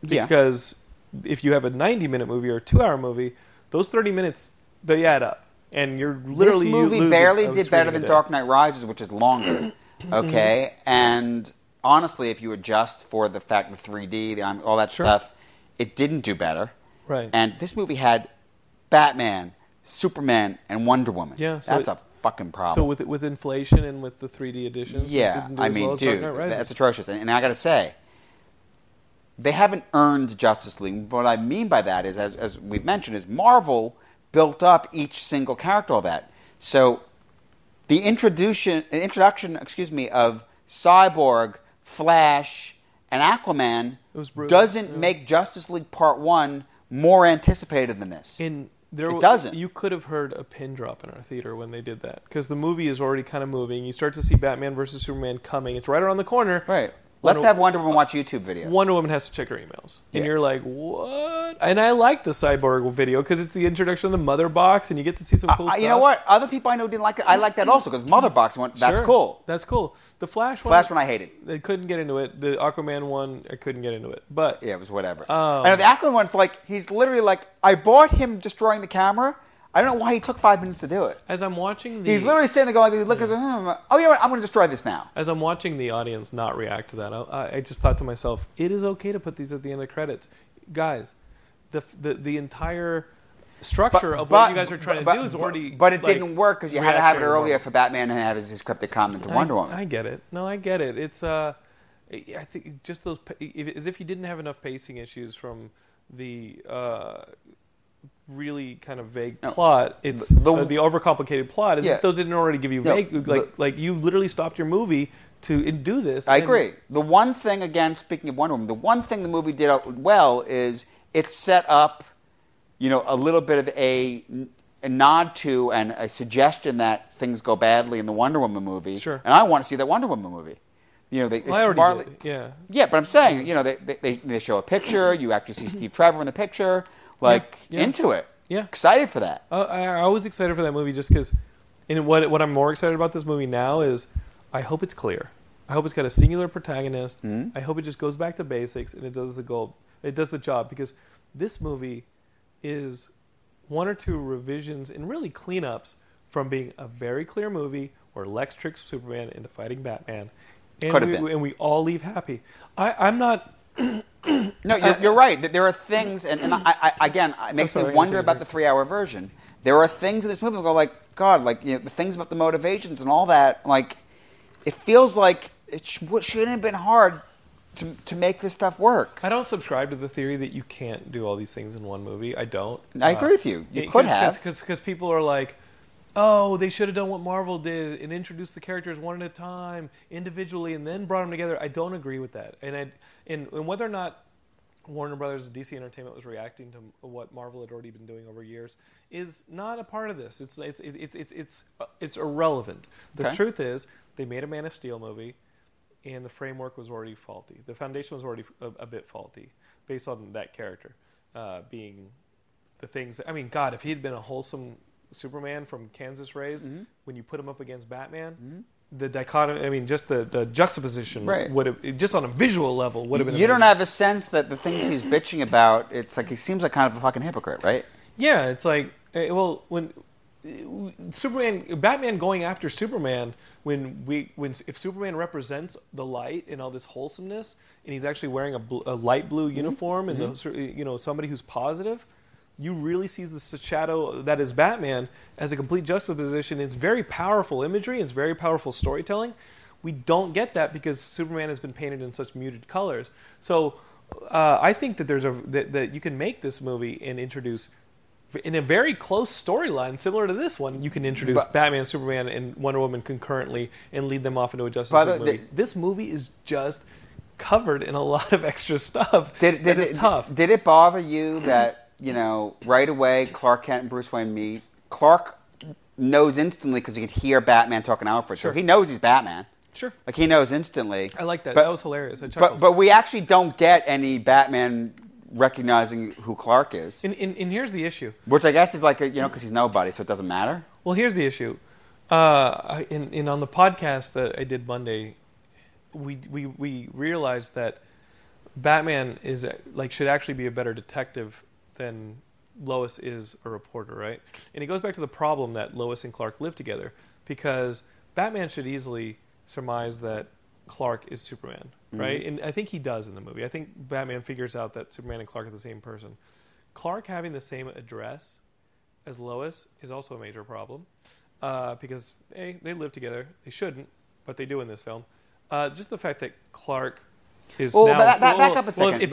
because if you have a 90-minute movie or a 2-hour movie, those 30 minutes they add up. And you're literally... This movie barely did better than Dark Knight Rises, which is longer. Okay? And honestly, if you adjust for the fact of 3D, all that stuff, it didn't do better. Right. And this movie had Batman, Superman, and Wonder Woman. Yeah. So that's a fucking problem. So with inflation and with the 3D editions... Yeah. I mean, dude, that's atrocious. And I gotta say, they haven't earned Justice League. What I mean by that is, as we've mentioned, is Marvel... built up each single character, all that. So the introduction of Cyborg, Flash, and Aquaman doesn't make Justice League Part 1 more anticipated than this. It doesn't. You could have heard a pin drop in our theater when they did that, because the movie is already kind of moving. You start to see Batman versus Superman coming. It's right around the corner. Right. Let's have Wonder Woman watch YouTube videos. Wonder Woman has to check her emails. Yeah. And you're like, what? And I like the Cyborg video because it's the introduction of the Mother Box and you get to see some cool stuff. You know what? Other people I know didn't like it. I like that also because Mother Box one, that's cool. That's cool. The Flash one I hated. They couldn't get into it. The Aquaman one, I couldn't get into it. But yeah, it was whatever. I know the Aquaman one's like, he's literally like, I bought him destroying the camera. I don't know why he took 5 minutes to do it. As I'm watching He's literally sitting there going, like, look at him. Oh, you know what? I'm going to destroy this now. As I'm watching the audience not react to that, I just thought to myself, it is okay to put these at the end of credits. Guys, the entire structure of what you guys are trying to do is already... But it didn't work because you had to have it earlier for Batman and have his cryptic comment to Wonder Woman. I get it. No, I get it. It's, I think, just those... As if you didn't have enough pacing issues from the... really kind of vague plot. It's the overcomplicated plot. As if those didn't already give you vague. Like you literally stopped your movie to do this. I agree. The one thing, again, speaking of Wonder Woman, the one thing the movie did well is it set up, a little bit of a nod to and a suggestion that things go badly in the Wonder Woman movie. Sure. And I want to see that Wonder Woman movie. They smartly did. Yeah. Yeah, but I'm saying, they show a picture. You actually see Steve Trevor in the picture. Into it. Yeah. Excited for that. I was excited for that movie just because... And what I'm more excited about this movie now is I hope it's clear. I hope it's got a singular protagonist. Mm-hmm. I hope it just goes back to basics and it does the goal. It does the job, because this movie is one or two revisions and really cleanups from being a very clear movie where Lex tricks Superman into fighting Batman. And we all leave happy. I'm not... No, you're right. There are things, and it makes me wonder about the 3-hour version. There are things in this movie that go, the things about the motivations and all that, it feels like it shouldn't have been hard to make this stuff work. I don't subscribe to the theory that you can't do all these things in one movie. I don't. I agree with you. You could have. Because people are like, oh, they should have done what Marvel did and introduced the characters one at a time, individually, and then brought them together. I don't agree with that. And whether or not Warner Brothers and DC Entertainment was reacting to what Marvel had already been doing over years is not a part of this. It's irrelevant. The truth is, they made a Man of Steel movie, and the framework was already faulty. The foundation was already a bit faulty, based on that character being the things. That, I mean, God, if he had been a wholesome Superman from Kansas raised, mm-hmm. when you put him up against Batman, mm-hmm. the dichotomy, I mean, just the juxtaposition, right. would have, just on a visual level, would have been amazing. You don't have a sense that the things he's bitching about, it's like he seems like kind of a fucking hypocrite, right? Yeah, it's like, well, when Batman going after Superman, if Superman represents the light and all this wholesomeness, and he's actually wearing a light blue uniform, mm-hmm. and mm-hmm. Somebody who's positive, you really see the shadow that is Batman as a complete juxtaposition. It's very powerful imagery. It's very powerful storytelling. We don't get that because Superman has been painted in such muted colors. So I think that that you can make this movie and introduce, in a very close storyline similar to this one, you can introduce Batman, Superman, and Wonder Woman concurrently and lead them off into a Justice League movie. This movie is just covered in a lot of extra stuff. It's tough. Did it bother you that? Right away, Clark Kent and Bruce Wayne meet. Clark knows instantly because he could hear Batman talking to Alfred. Sure. So he knows he's Batman. Sure. Like, he knows instantly. I like that. That was hilarious. I chuckled. But we actually don't get any Batman recognizing who Clark is. And here's the issue. Which I guess is like, because he's nobody, so it doesn't matter. Well, here's the issue. On the podcast that I did Monday, we realized that Batman is like should actually be a better detective than Lois is a reporter, right? And it goes back to the problem that Lois and Clark live together, because Batman should easily surmise that Clark is Superman, right? Mm-hmm. And I think he does in the movie. I think Batman figures out that Superman and Clark are the same person. Clark having the same address as Lois is also a major problem, because they live together. They shouldn't, but they do in this film. Just the fact that Clark is back up a second. If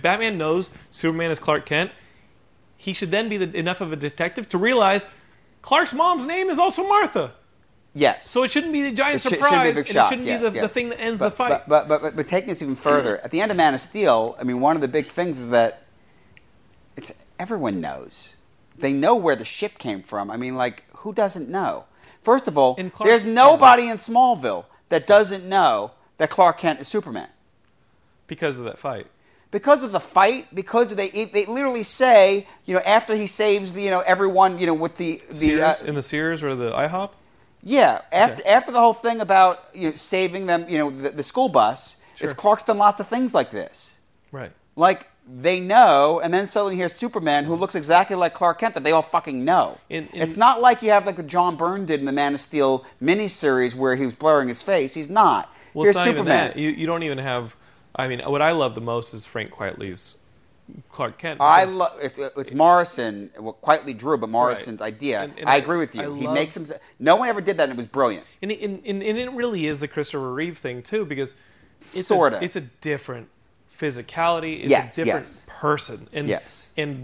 Batman knows Superman is Clark Kent, he should then be enough of a detective to realize Clark's mom's name is also Martha. Yes. So it shouldn't be the giant surprise. It shouldn't be, shock, and it shouldn't be the thing that ends the fight. But taking this even further, at the end of Man of Steel, I mean, one of the big things is that it's everyone knows. They know where the ship came from. I mean, like, who doesn't know? First of all, there's nobody in Smallville that doesn't know that Clark Kent is Superman. Because of that fight. Because of the fight, because they literally say, after he saves everyone, with the Sears, in the Sears or the IHOP. Yeah, after the whole thing about saving them, the school bus. Sure. Clark's done lots of things like this. Right. Like, they know, and then suddenly here's Superman, who looks exactly like Clark Kent, that they all fucking know. It's not like you have like what John Byrne did in the Man of Steel miniseries where he was blurring his face. He's not. Well, here's it's not Superman. Even that. You don't even have. I mean, what I love the most is Frank Quitely's Clark Kent. I love it's Morrison. Well, Quietly drew, but Morrison's idea. And I agree with you. Makes him. No one ever did that, and it was brilliant. And it really is the Christopher Reeve thing too, because it's a different physicality. It's a different person. And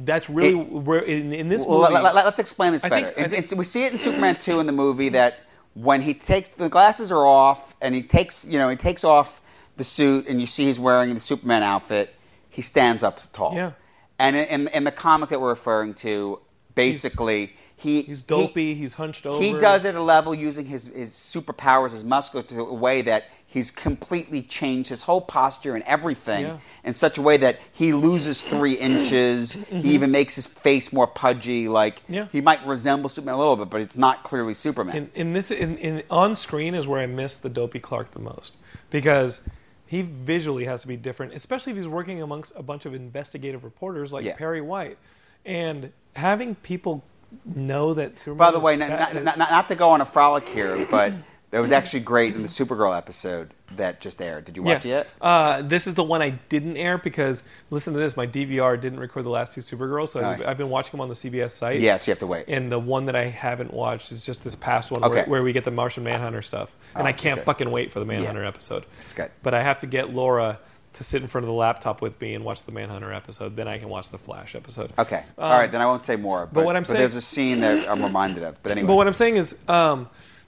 that's really where in this movie... Let's explain this better. We see it in Superman 2 in the movie that when he takes... The glasses are off and he takes off the suit and you see he's wearing the Superman outfit. He stands up tall. Yeah. And in the comic that we're referring to, basically... He's dopey. He's hunched over. He does it at a level using his superpowers, his muscle, to a way that he's completely changed his whole posture and everything in such a way that he loses 3 inches. He even makes his face more pudgy. Like he might resemble Superman a little bit, but it's not clearly Superman. And on screen is where I miss the dopey Clark the most, because he visually has to be different, especially if he's working amongst a bunch of investigative reporters like Perry White, and having people. Know that Superman. By the way, not to go on a frolic here, but that was actually great in the Supergirl episode. that just aired. Did you watch it yet? This is the one I didn't air because, listen to this, my DVR didn't record the last two Supergirls, so I've been watching them on the CBS site. Yes, you have to wait. And the one that I haven't watched is just this past one where we get the Martian Manhunter stuff. And I can't fucking wait for the Manhunter episode. It's good. But I have to get Laura to sit in front of the laptop with me and watch the Manhunter episode. Then I can watch the Flash episode. Okay. All right, then I won't say more. But what I'm saying, there's a scene that I'm reminded of. But anyway. But what I'm saying is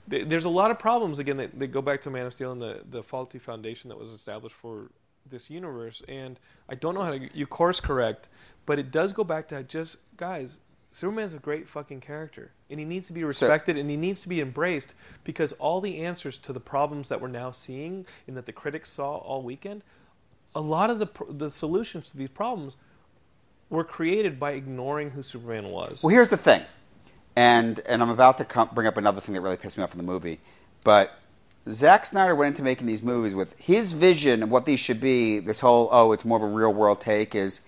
there's a lot of problems, again, that go back to Man of Steel and the faulty foundation that was established for this universe. And I don't know how to course correct, but it does go back to just, guys, Superman's a great fucking character. And he needs to be respected and he needs to be embraced because all the answers to the problems that we're now seeing and that the critics saw all weekend, a lot of the solutions to these problems were created by ignoring who Superman was. Well, here's the thing, and I'm about to bring up another thing that really pissed me off in the movie, but Zack Snyder went into making these movies with his vision of what these should be, this whole, it's more of a real-world take, is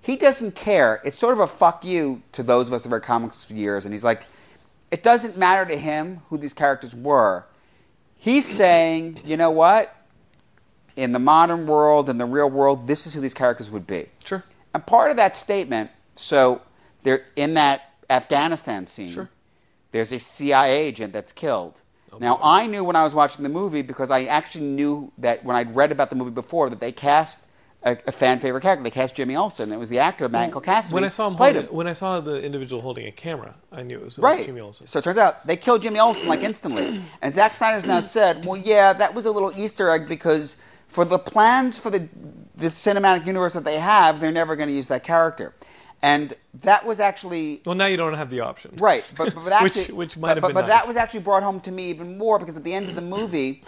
he doesn't care. It's sort of a fuck you to those of us who have read comics for years, and he's like, it doesn't matter to him who these characters were. He's saying, you know what? In the modern world, in the real world, this is who these characters would be. Sure. And part of that statement, so they're in that Afghanistan scene, there's a CIA agent that's killed. Oh, now, I knew when I was watching the movie, because I actually knew that when I'd read about the movie before, that they cast a fan favorite character. They cast Jimmy Olsen. It was the actor, Michael Cassidy. When I saw the individual holding a camera, I knew it was Jimmy Olsen. So it turns out they killed Jimmy Olsen like instantly. And Zack Snyder's now said, well, yeah, that was a little Easter egg because for the plans for the cinematic universe that they have, they're never going to use that character. And that was actually... Well, now you don't have the option. Right. But actually, which might have been nice. But that was actually brought home to me even more because at the end of the movie,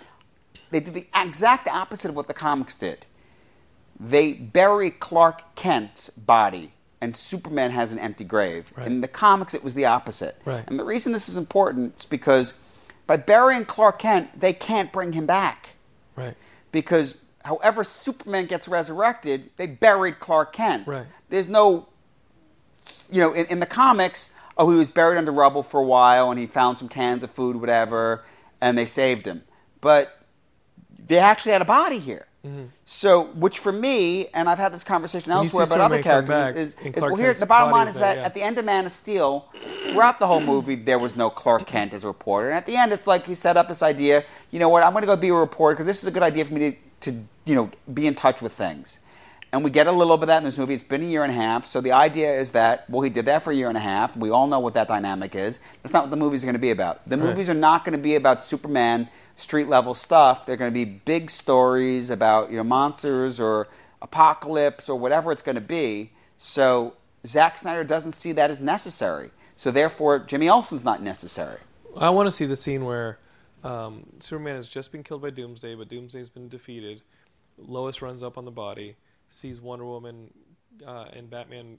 they did the exact opposite of what the comics did. They bury Clark Kent's body and Superman has an empty grave. Right. In the comics, it was the opposite. Right. And the reason this is important is because by burying Clark Kent, they can't bring him back. Right. Because however Superman gets resurrected, they buried Clark Kent. Right. There's no, in the comics, he was buried under rubble for a while and he found some cans of food, whatever, and they saved him. But they actually had a body here. Mm-hmm. So, which for me, and I've had this conversation elsewhere about other characters, the bottom line is that at the end of Man of Steel, throughout the whole movie, there was no Clark Kent as a reporter. And at the end, it's like he set up this idea, you know what, I'm going to go be a reporter because this is a good idea for me to be in touch with things. And we get a little bit of that in this movie. It's been a year and a half. So the idea is that, well, he did that for a year and a half. We all know what that dynamic is. That's not what the movies are going to be about. The movies are not going to be about Superman street-level stuff. They're going to be big stories about monsters or apocalypse or whatever it's going to be. So Zack Snyder doesn't see that as necessary. So therefore, Jimmy Olsen's not necessary. I want to see the scene where Superman has just been killed by Doomsday, but Doomsday's been defeated. Lois runs up on the body, sees Wonder Woman and Batman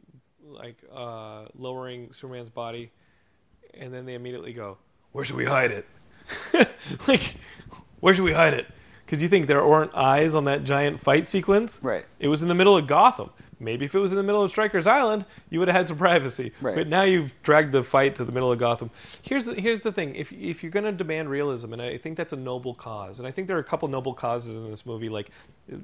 lowering Superman's body, and then they immediately go, where should we hide it? Where should we hide it? Because you think there weren't eyes on that giant fight sequence? Right. It was in the middle of Gotham. Maybe if it was in the middle of Striker's Island, you would have had some privacy. Right. But now you've dragged the fight to the middle of Gotham. Here's the thing. If you're going to demand realism, and I think that's a noble cause, and I think there are a couple noble causes in this movie,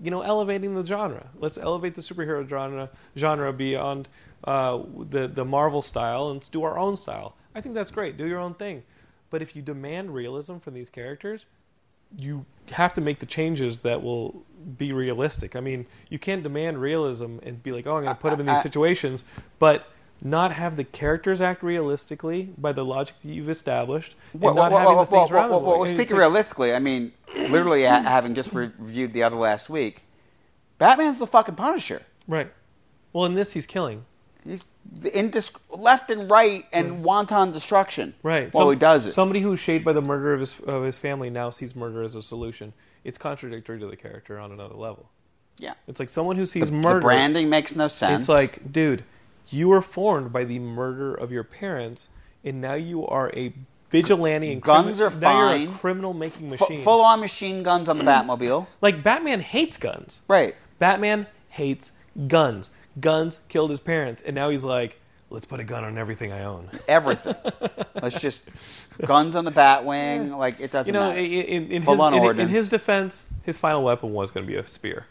elevating the genre. Let's elevate the superhero genre beyond the Marvel style, and let's do our own style. I think that's great. Do your own thing. But if you demand realism from these characters, you have to make the changes that will be realistic. I mean, you can't demand realism and be like, I'm going to put them in these situations, but not have the characters act realistically by the logic that you've established and speaking realistically, I mean, literally having just reviewed the other last week, Batman's the fucking Punisher. Right. Well, in this, he's killing. He's left and right and wanton destruction. Right. While he does it. Somebody who's shaped by the murder of his family now sees murder as a solution. It's contradictory to the character on another level. Yeah. It's like someone who sees murder. The branding makes no sense. It's like, dude, you were formed by the murder of your parents, and now you are a vigilante and guns are fine. Now you're a criminal-making machine. Full-on machine guns on the Batmobile. Like, Batman hates guns. Right. Batman hates guns. Guns killed his parents, and now he's like, let's put a gun on everything I own. Everything. Let's just guns on the Batwing. Yeah. Like, it doesn't matter. In his defense, his final weapon was going to be a spear.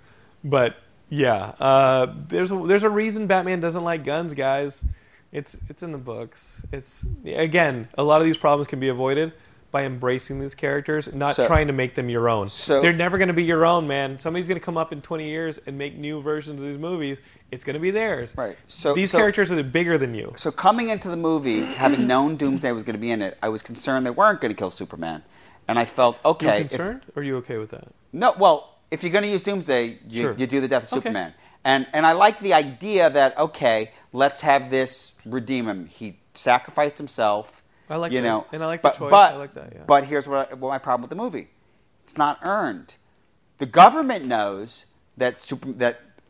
But yeah, there's a reason Batman doesn't like guns, guys. It's in the books. It's, again, a lot of these problems can be avoided by embracing these characters, not trying to make them your own. So, they're never going to be your own, man. Somebody's going to come up in 20 years and make new versions of these movies. It's going to be theirs. Right. So these characters are bigger than you. So coming into the movie, having known Doomsday was going to be in it, I was concerned they weren't going to kill Superman. And I felt, okay. You're concerned? Or are you okay with that? No, well, if you're going to use Doomsday, you do the death of Superman. And I like the idea that, okay, let's have this redeem him. He sacrificed himself. I like that, and I like the choice. I like that, yeah. But here's what my problem with the movie: it's not earned. The government knows that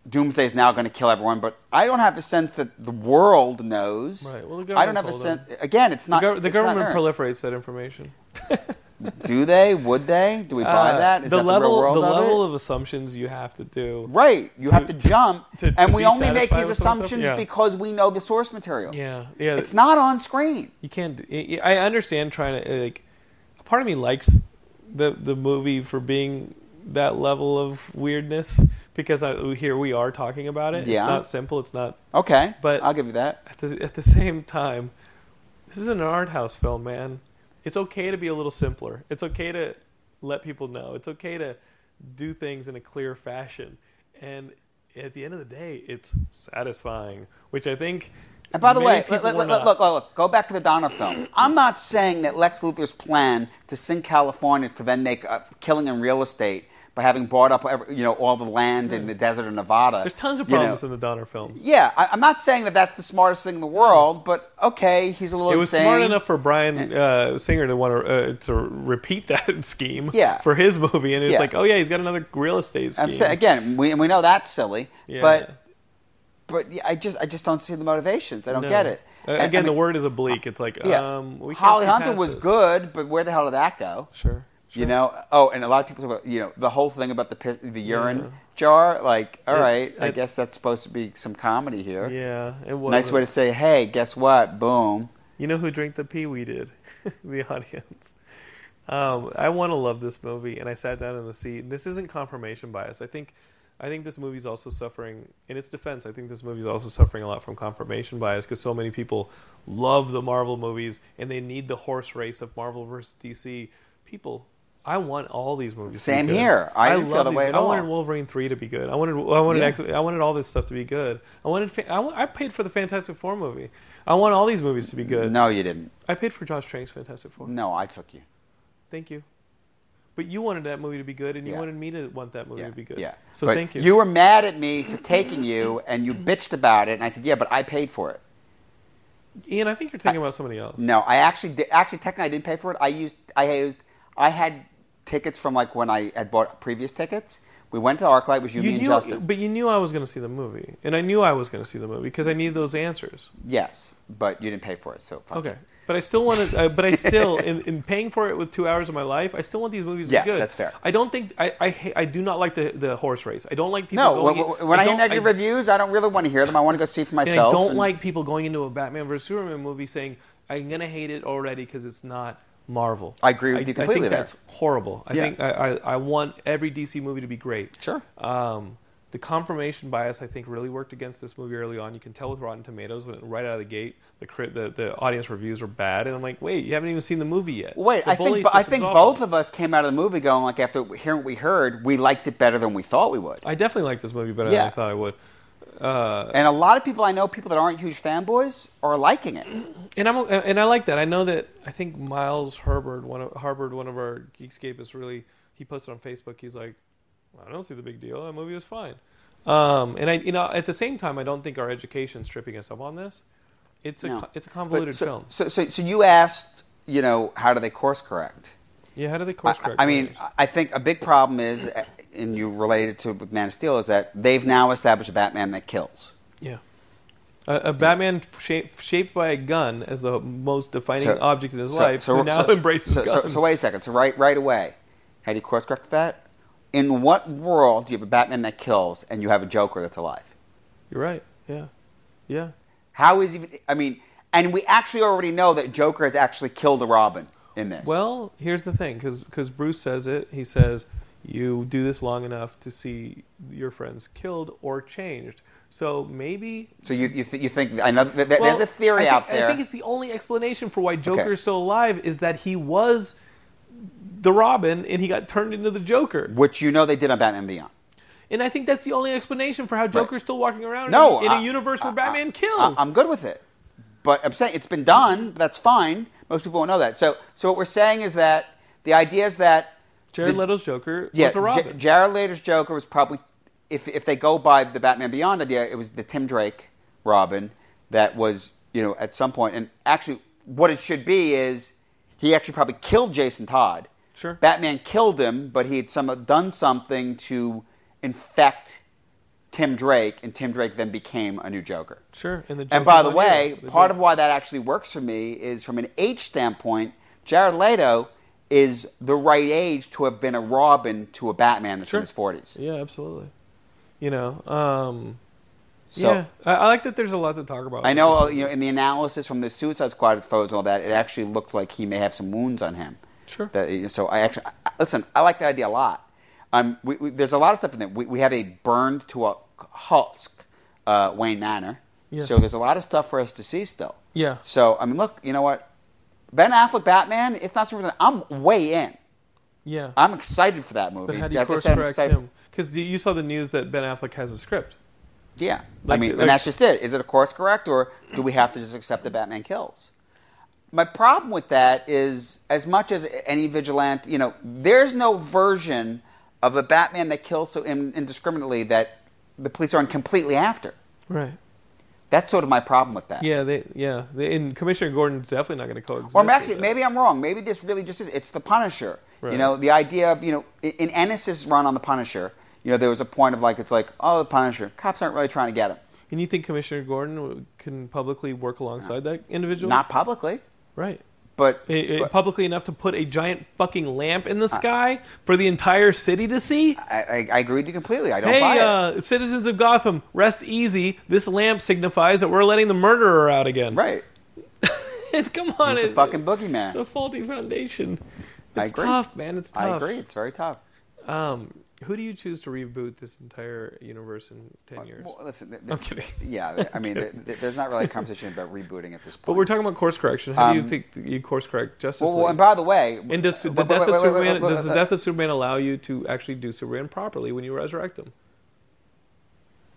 Doomsday is now going to kill everyone, but I don't have a sense that the world knows. Right. Well, the government. I don't have a sense. Again, it's not. The government proliferates that information. Do they? Would they? Do we buy that? Is that the real world? The level of assumptions you have to do. Right. You have to jump. And we only make these assumptions because we know the source material. Yeah. Yeah. It's not on screen. You can't. I understand trying to. Part of me likes the movie for being that level of weirdness because here we are talking about it. Yeah. It's not simple. It's not. Okay. But I'll give you that. At the same time, this is an art house film, man. It's okay to be a little simpler. It's okay to let people know. It's okay to do things in a clear fashion. And at the end of the day, it's satisfying, which I think... And by the way, look, go back to the Donner film. I'm not saying that Lex Luthor's plan to sink California to then make a killing in real estate by having bought up all the land in the desert of Nevada. There's tons of problems in the Donner films. Yeah, I'm not saying that that's the smartest thing in the world, but okay, he's a little insane. It was smart enough for Bryan Singer to want to repeat that scheme for his movie, and it's like, oh yeah, he's got another real estate scheme. Again, we know that's silly, but I just don't see the motivations. I don't get it. Again, the word is oblique. It's like, we can't Holly Hunter was good, but where the hell did that go? Sure. And a lot of people talk about, the whole thing about the urine jar. Like, I guess that's supposed to be some comedy here. Yeah, it was. Nice way to say, hey, guess what? Boom. You know who drank the pee? We did. The audience. I want to love this movie, and I sat down in the seat. This isn't confirmation bias. I think this movie's also suffering, in its defense, I think this movie's also suffering a lot from confirmation bias because so many people love the Marvel movies, and they need the horse race of Marvel versus DC. People... I want all these movies. Same to be good. Here. I didn't feel that way at all. I wanted Wolverine 3 to be good. I wanted all this stuff to be good. I paid for the Fantastic Four movie. I want all these movies to be good. No, you didn't. I paid for Josh Trank's Fantastic Four. No, I took you. Thank you. But you wanted that movie to be good, and you wanted me to want that movie to be good. Yeah. So but thank you. You were mad at me for taking you, and you bitched about it, and I said, yeah, but I paid for it. Ian, I think you're thinking about somebody else. No, I actually technically I didn't pay for it. I had tickets from when I had bought previous tickets. We went to the ArcLight, which you and Justin. But you knew I was going to see the movie. And I knew I was going to see the movie because I needed those answers. Yes, but you didn't pay for it, so fuck it. But I still wanted, in paying for it with 2 hours of my life, I still want these movies to be good. Yes, that's fair. I don't think, I do not like the horse race. I don't like people going... No, when I hear negative reviews, I don't really want to hear them. I want to go see for myself. And I don't like people going into a Batman vs. Superman movie saying, I'm going to hate it already because it's not... Marvel. I agree with you completely. I think that's horrible. I think I want every DC movie to be great. Sure. The confirmation bias, I think, really worked against this movie early on. You can tell with Rotten Tomatoes, when right out of the gate, the audience reviews were bad. And I'm like, wait, you haven't even seen the movie yet. Wait, I think both of us came out of the movie going, after hearing what we heard, we liked it better than we thought we would. I definitely liked this movie better than I thought I would. And a lot of people I know, people that aren't huge fanboys, are liking it. And I like that. I know that I think Miles Hubbard, one of our Geekscapists, he posted on Facebook. He's like, I don't see the big deal. That movie was fine. And at the same time, I don't think our education's tripping us up on this. It's a convoluted film. So you asked, how do they course correct? Yeah, how do they course correct? I mean, I think a big problem is, and you related to it with Man of Steel, is that they've now established a Batman that kills. Yeah. A Batman shaped by a gun as the most defining object in his life, who now embraces guns. So wait a second. So right away, how do you course correct that? In what world do you have a Batman that kills and you have a Joker that's alive? You're right. Yeah. Yeah. How is he? I mean, and we actually already know that Joker has actually killed a Robin in this. Well, here's the thing, because Bruce says it. He says, you do this long enough to see your friends killed or changed. So maybe... So you think... I know there's a theory out there. I think it's the only explanation for why Joker is still alive is that he was the Robin and he got turned into the Joker. Which you know they did on Batman Beyond. And I think that's the only explanation for how Joker's still walking around in a universe where Batman kills. I'm good with it. But I'm saying it's been done. That's fine. Most people won't know that. So what we're saying is that the idea is that... Jared Leto's Joker was a Robin. Jared Leto's Joker was probably... If they go by the Batman Beyond idea, it was the Tim Drake Robin that was, at some point. And actually, what it should be is he actually probably killed Jason Todd. Sure. Batman killed him, but he had done something to infect Tim Drake, and Tim Drake then became a new Joker. Sure. And by the way, part of why that actually works for me is from an age standpoint, Jared Leto is the right age to have been a Robin to a Batman that's in his 40s. Yeah, absolutely. I like that. There's a lot to talk about. I know, in the analysis from the Suicide Squad photos and all that, it actually looks like he may have some wounds on him. Sure. I like that idea a lot. There's a lot of stuff in there. We have a burned to a husk Wayne Manor. Yeah. So there's a lot of stuff for us to see still. Yeah. So look, you know what? Ben Affleck Batman. It's not something I'm way in. Yeah. I'm excited for that movie. But how do you course correct him? Because you saw the news that Ben Affleck has a script. Yeah. And that's just it. Is it a course correct, or do we have to just accept that Batman kills? My problem with that is, as much as any vigilante, there's no version of a Batman that kills so indiscriminately that the police aren't completely after. Right. That's sort of my problem with that. Yeah, and Commissioner Gordon's definitely not going to coexist. Or actually, maybe I'm wrong. Maybe this really just is. It's the Punisher. Right. The idea of, in Ennis's run on the Punisher, there was a point of the Punisher. Cops aren't really trying to get him. And you think Commissioner Gordon can publicly work alongside that individual? Not publicly. Right. But publicly enough to put a giant fucking lamp in the sky for the entire city to see? I agree with you completely. I don't buy it. Hey, citizens of Gotham, rest easy. This lamp signifies that we're letting the murderer out again. Right. Come on. He's the fucking boogeyman. It's a faulty foundation. It's tough, man. It's tough. I agree. It's very tough. Who do you choose to reboot this entire universe in 10 years? Well, listen, I'm kidding. Yeah, there's not really a conversation about rebooting at this point. But we're talking about course correction. How do you think you course correct Justice League? Well, and by the way... And does the death of Superman allow you to actually do Superman properly when you resurrect him?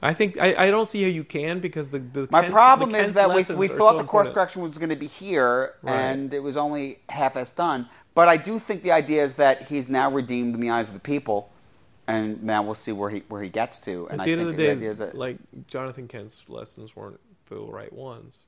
I think... I don't see how you can, because the my problem is that we thought the course correction was going to be here, and it was only half-assed done. But I do think the idea is that he's now redeemed in the eyes of the people. And now we'll see where he gets to. And I think Jonathan Kent's lessons weren't the right ones.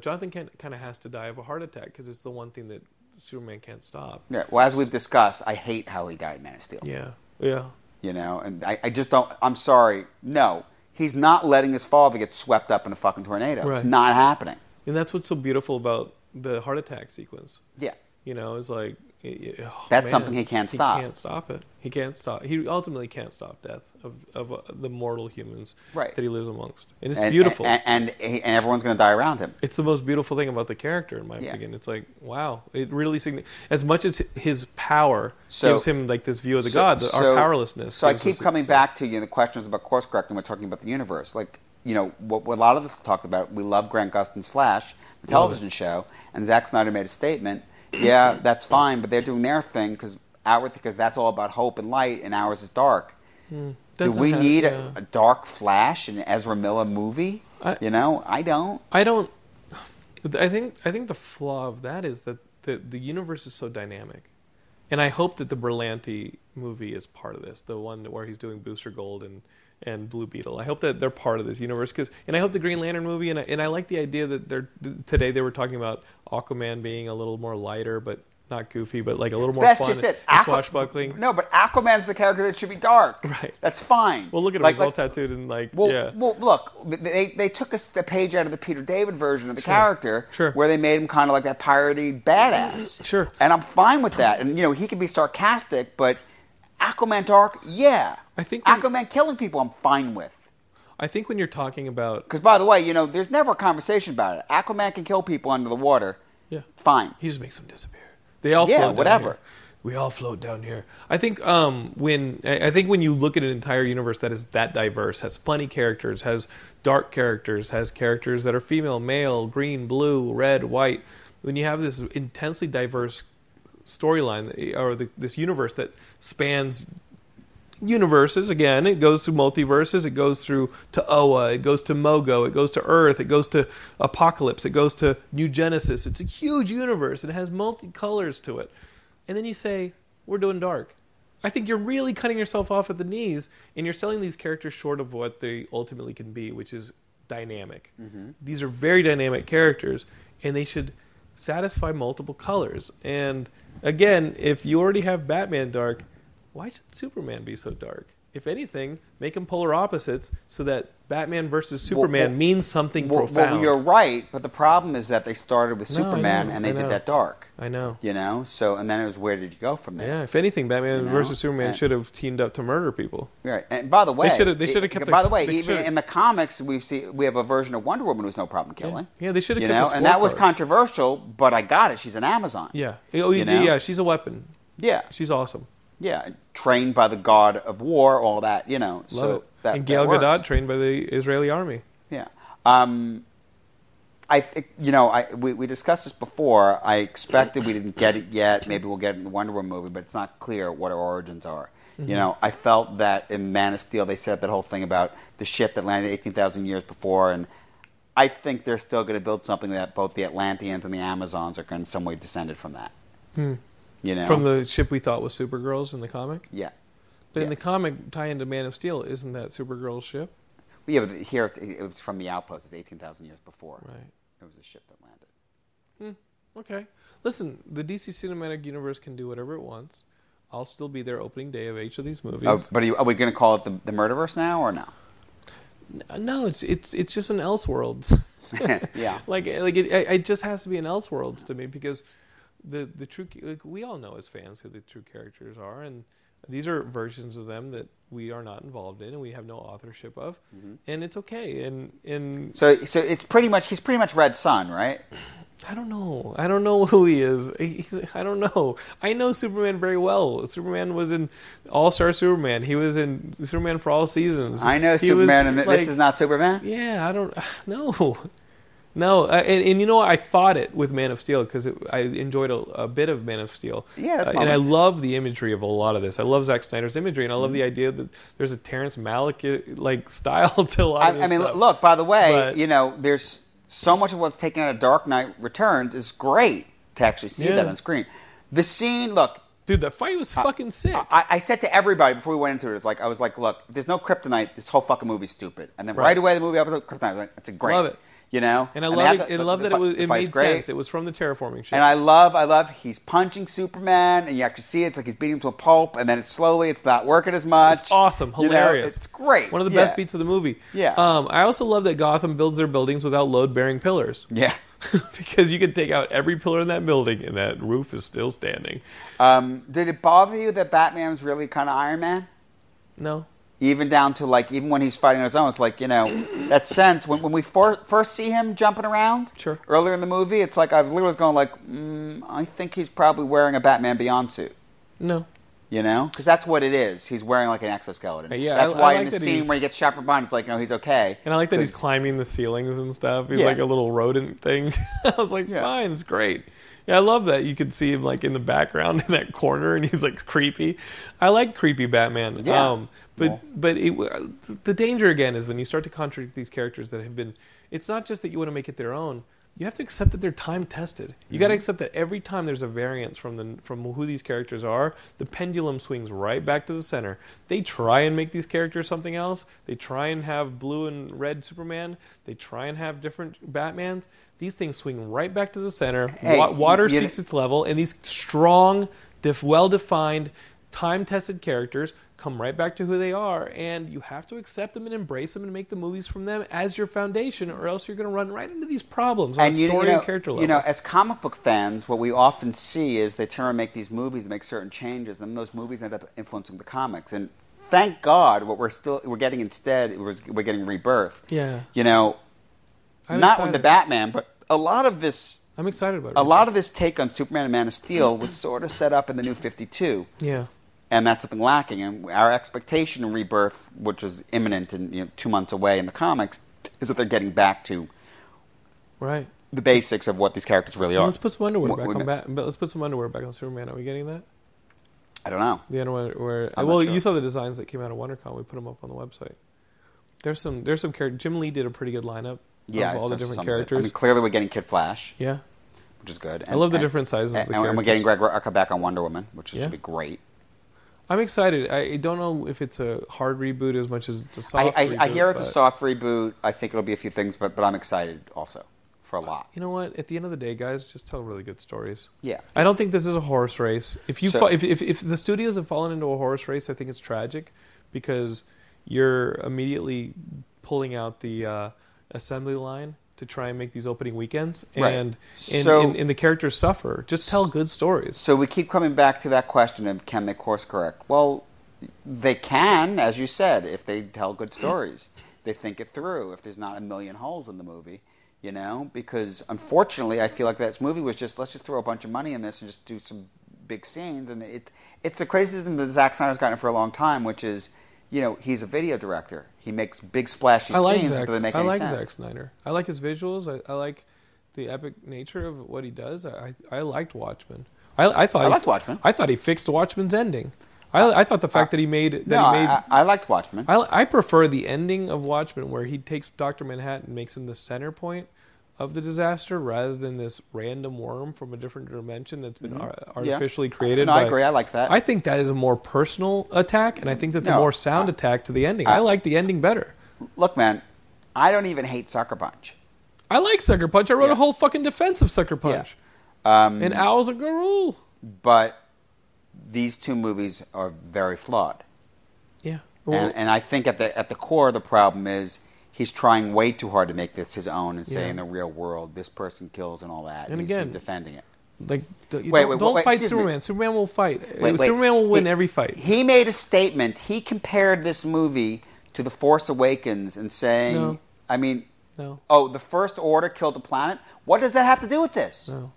Jonathan Kent kind of has to die of a heart attack because it's the one thing that Superman can't stop. Yeah. Well, as we've discussed, I hate how he died in Man of Steel. Yeah. Yeah. And I just don't. I'm sorry. No, he's not letting his father get swept up in a fucking tornado. Right. It's not happening. And that's what's so beautiful about the heart attack sequence. Yeah. It's like. Something he can't stop. He can't stop it. He can't stop. He ultimately can't stop death of the mortal humans that he lives amongst. And it's beautiful. And everyone's going to die around him. It's the most beautiful thing about the character, in my opinion. It's like, wow. It really as much as his power gives him this view of the God, our powerlessness. So I keep coming back to the questions about course correcting. We're talking about the universe. What a lot of us talked about, we love Grant Gustin's Flash, the television show, and Zack Snyder made a statement... Yeah, that's fine, but they're doing their thing because that's all about hope and light, and ours is dark. Do we need a dark Flash and Ezra Miller movie? I don't. I think the flaw of that is that the universe is so dynamic, and I hope that the Berlanti movie is part of this, the one where he's doing Booster Gold and Blue Beetle. I hope that they're part of this universe, and I hope the Green Lantern movie, and I like the idea that today they were talking about Aquaman being a little more lighter, but not goofy, but a little more fun just it. And swashbuckling. No, but Aquaman's the character that should be dark. Right. That's fine. Well, look at him. He's all tattooed and yeah. Well, look, they took a page out of the Peter David version of the character where they made him kind of like that piratey badass. Sure. And I'm fine with that. And, he can be sarcastic, but Aquaman dark, yeah. I think Aquaman killing people, I'm fine with. I think when you're talking about... Because, by the way, you know, there's never a conversation about it. Aquaman can kill people under the water. Yeah. Fine. He just makes them disappear. They all float down here. We all float down here. I think when you look at an entire universe that is that diverse, has funny characters, has dark characters, has characters that are female, male, green, blue, red, white, when you have this intensely diverse storyline or this universe that spans... universes, again, it goes through multiverses, it goes through Toa, it goes to Mogo, it goes to Earth, it goes to Apocalypse, it goes to New Genesis. It's a huge universe. It has multicolors to it. And then you say, we're doing dark. I think you're really cutting yourself off at the knees, and you're selling these characters short of what they ultimately can be, which is dynamic. Mm-hmm. These are very dynamic characters, and they should satisfy multiple colors. And again, if you already have Batman dark, why should Superman be so dark? If anything, make them polar opposites so that Batman versus Superman means something profound. Well, you're right, but the problem is that they started with Superman and they did that dark. I know. You know? So, and then it was, where did you go from there? Yeah, if anything, Batman versus Superman should have teamed up to murder people. Right. And by the way, they should have kept their... By the way, even in the comics, we have a version of Wonder Woman who's no problem killing. Yeah, they should have kept the scorecard. And that was controversial, but I got it. She's an Amazon. Yeah. Oh, yeah, she's a weapon. Yeah. She's awesome. Yeah, trained by the god of war, all that, you know. And Gal Gadot trained by the Israeli army. Yeah. We discussed this before. I expected we didn't get it yet. Maybe we'll get it in the Wonder Woman movie, but it's not clear what our origins are. Mm-hmm. You know, I felt that in Man of Steel, they set up that whole thing about the ship that landed 18,000 years before, and I think they're still going to build something that both the Atlanteans and the Amazons are in some way descended from that. Hmm. You know? From the ship we thought was Supergirl's in the comic? Yeah. But in the comic, tie into Man of Steel, isn't that Supergirl's ship? Well, yeah, but here it was from the outpost. It's 18,000 years before. Right. It was a ship that landed. Okay. Listen, the DC Cinematic Universe can do whatever it wants. I'll still be there opening day of each of these movies. Oh, but are we going to call it the Murderverse now or no? No, it's just an Elseworlds. Yeah. It just has to be an Elseworlds to me because... The true, like, we all know as fans who the true characters are, and these are versions of them that we are not involved in and we have no authorship of, and it's okay. And so it's pretty much he's pretty much Red Son, right? I don't know who he is. I don't know. I know Superman very well. Superman was in All-Star Superman. He was in Superman for All Seasons. I know Superman, and this is not Superman. Yeah, I don't know. No, and you know what? I fought it with Man of Steel because I enjoyed a bit of Man of Steel. Yeah, and I love the imagery of a lot of this. I love Zack Snyder's imagery, and I love the idea that there's a Terrence Malick like style to a lot of this stuff. Look, by the way, you know, there's so much of what's taken out of Dark Knight Returns is great to actually see that on screen. The scene, look. Dude, the fight was fucking sick. I said to everybody before we went into it, look, if there's no kryptonite, this whole fucking movie's stupid. And then right away, the movie opens up with kryptonite. I was like, that's great. Love it. You know, and I love that it made sense. It was from the terraforming ship. And I love he's punching Superman, and you actually see it's like he's beating him to a pulp, and then it's slowly, it's not working as much. It's awesome, hilarious, you know, it's great. One of the best beats of the movie. Yeah. I also love that Gotham builds their buildings without load-bearing pillars. Yeah, because you can take out every pillar in that building, and that roof is still standing. Did it bother you that Batman's really kind of Iron Man? No. Even down to, like, even when he's fighting on his own, it's like, you know, that sense. When we first see him jumping around earlier in the movie, it's like I literally was going like, I think he's probably wearing a Batman Beyond suit. No. You know? Because that's what it is. He's wearing, like, an exoskeleton. Yeah, that's why in the scene where he gets shot from behind, it's like, no, he's okay. And I like that he's climbing the ceilings and stuff. He's like a little rodent thing. I was like, fine, it's great. Yeah, I love that. You could see him, like, in the background in that corner, and he's, like, creepy. I like creepy Batman. Yeah. But the danger, again, is when you start to contradict these characters that have been... It's not just that you want to make it their own. You have to accept that they're time-tested. You got to accept that every time there's a variance from who these characters are, the pendulum swings right back to the center. They try and make these characters something else. They try and have blue and red Superman. They try and have different Batmans. These things swing right back to the center. Hey, water seeks its level, and these strong, well-defined, time-tested characters come right back to who they are, and you have to accept them and embrace them and make the movies from them as your foundation, or else you're going to run right into these problems on story and character level. You know, as comic book fans, what we often see is they turn and make these movies and make certain changes, and those movies end up influencing the comics. And thank God what we're getting rebirth. Yeah. You know, not with the Batman, but a lot of this. I'm excited about it. A lot of this take on Superman and Man of Steel was sort of set up in the New 52. Yeah. And that's something lacking. And our expectation of rebirth, which is imminent and 2 months away in the comics, is that they're getting back to the basics of what these characters really are. Let's put some underwear back on Batman. Let's put some underwear back on Superman. Are we getting that? I don't know. The underwear. Well, sure. You saw the designs that came out of WonderCon. We put them up on the website. There's some characters. Jim Lee did a pretty good lineup. Yeah, of all the different characters. I mean, clearly we're getting Kid Flash. Yeah, which is good. And, I love the different sizes. Of the characters. And we're getting Greg Rucka back on Wonder Woman, which should be great. I'm excited. I don't know if it's a hard reboot as much as it's a soft reboot. I hear it's a soft reboot. I think it'll be a few things, but I'm excited also for a lot. You know what? At the end of the day, guys, just tell really good stories. Yeah. I don't think this is a horse race. If the studios have fallen into a horse race, I think it's tragic because you're immediately pulling out the assembly line to try and make these opening weekends, and the characters suffer. Just tell good stories. So we keep coming back to that question of can they course correct? Well, they can, as you said, if they tell good stories. They think it through. If there's not a million holes in the movie, because unfortunately, I feel like that movie was just let's just throw a bunch of money in this and just do some big scenes. And it's the criticism that Zack Snyder's gotten for a long time, which is he's a video director. He makes big splashy scenes, but they make any sense. I like Zack Snyder. I like his visuals. I like the epic nature of what he does. I liked Watchmen. I liked Watchmen. I thought he fixed Watchmen's ending. I thought the fact that he made that no, he made. I liked Watchmen. I prefer the ending of Watchmen where he takes Dr. Manhattan and makes him the center point of the disaster rather than this random worm from a different dimension that's been artificially created. No, I agree. I like that. I think that is a more personal attack, and I think that's a more sound attack to the ending. I like the ending better. Look, man, I don't even hate Sucker Punch. I like Sucker Punch. I wrote a whole fucking defense of Sucker Punch. Yeah. And Owl's a good rule. But these two movies are very flawed. Yeah. Well, and I think at the core of the problem is he's trying way too hard to make this his own and say in the real world, this person kills and all that. And again, he's defending it. Like, don't fight Superman. Me. Superman will fight. Superman will win every fight. He made a statement. He compared this movie to The Force Awakens and saying, the First Order killed the planet. What does that have to do with this? No.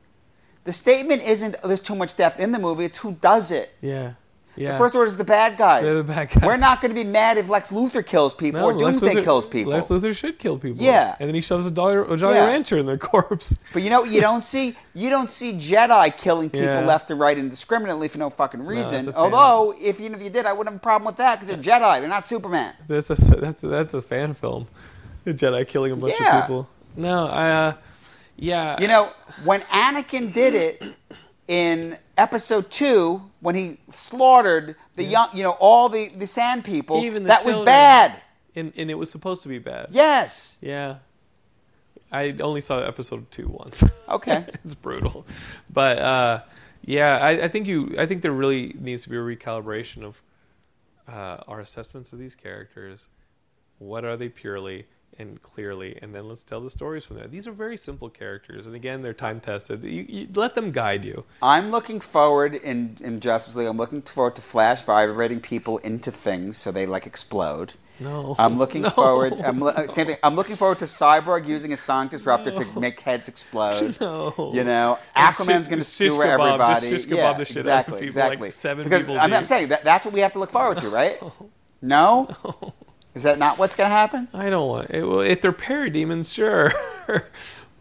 The statement isn't there's too much death in the movie. It's who does it. Yeah. Yeah. The First Order is the bad guys. They're the bad guys. We're not going to be mad if Lex Luthor kills people or Doomsday kills people. Lex Luthor should kill people. Yeah. And then he shoves a Jolly Rancher in their corpse. But what you don't see Jedi killing people left and right indiscriminately for no fucking reason. No, although, if you did, I wouldn't have a problem with that because they're Jedi. They're not Superman. That's a fan film. The Jedi killing a bunch of people. No, yeah. When Anakin did it in Episode 2, when he slaughtered the young, all the sand people, even that children. Was bad. And it was supposed to be bad. Yes. Yeah. I only saw Episode 2 once. Okay. It's brutal. But I think there really needs to be a recalibration of our assessments of these characters. What are they purely and clearly, and then let's tell the stories from there. These are very simple characters, and again, they're time-tested. You let them guide you. I'm looking forward in Justice League. I'm looking forward to Flash vibrating people into things so they explode. No, I'm looking forward. Same thing. I'm looking forward to Cyborg using a sonic disruptor to make heads explode. No, Aquaman's going to skewer everybody. Just kebab the shit out of people, like seven because people. I'm saying that's what we have to look forward to, right? No. Is that not what's going to happen? I don't want it. Well, if they're parademons, sure.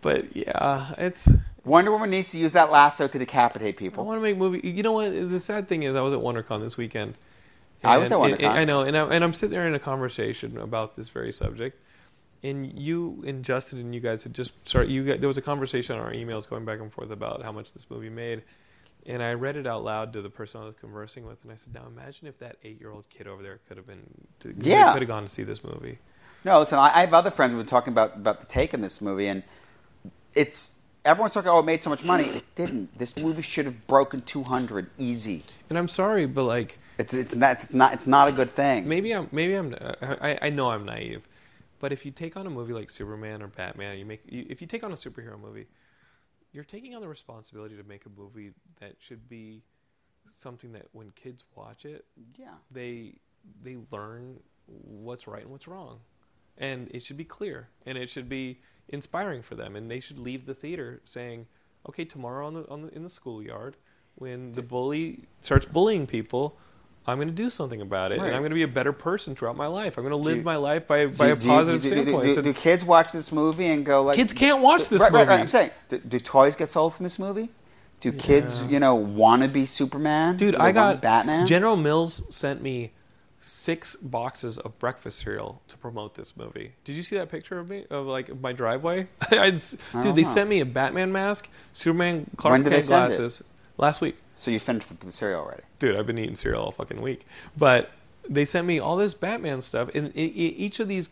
But yeah, it's... Wonder Woman needs to use that lasso to decapitate people. I want to make movies. You know what? The sad thing is I was at WonderCon this weekend. I was at WonderCon. I know. And I'm sitting there in a conversation about this very subject. And you and Justin and you guys had just started... There was a conversation on our emails going back and forth about how much this movie made. And I read it out loud to the person I was conversing with, and I said, now imagine if that 8-year-old kid over there could have gone to see this movie. No, listen, I have other friends who have been talking about the take in this movie, and everyone's talking, it made so much money. It didn't. This movie should have broken 200 easy. And I'm sorry, but it's not a good thing. I know I'm naive, but if you take on a movie like Superman or Batman, if you take on a superhero movie, you're taking on the responsibility to make a movie that should be something that when kids watch it, yeah, they they learn what's right and what's wrong. And it should be clear, and it should be inspiring for them, and they should leave the theater saying, okay, tomorrow in the schoolyard, when the bully starts bullying people, I'm going to do something about it, right, and I'm going to be a better person throughout my life. I'm going to live my life by a positive standpoint. Do kids watch this movie and go like... Kids can't watch this movie. Right, I'm saying, do toys get sold from this movie? Do kids, want to be Superman? Dude, I got... Batman? General Mills sent me 6 boxes of breakfast cereal to promote this movie. Did you see that picture of me? Of, like, my driveway? They sent me a Batman mask, Superman Clark Kent glasses. Last week. So you finished the cereal already? Dude, I've been eating cereal all fucking week. But they sent me all this Batman stuff. And each of these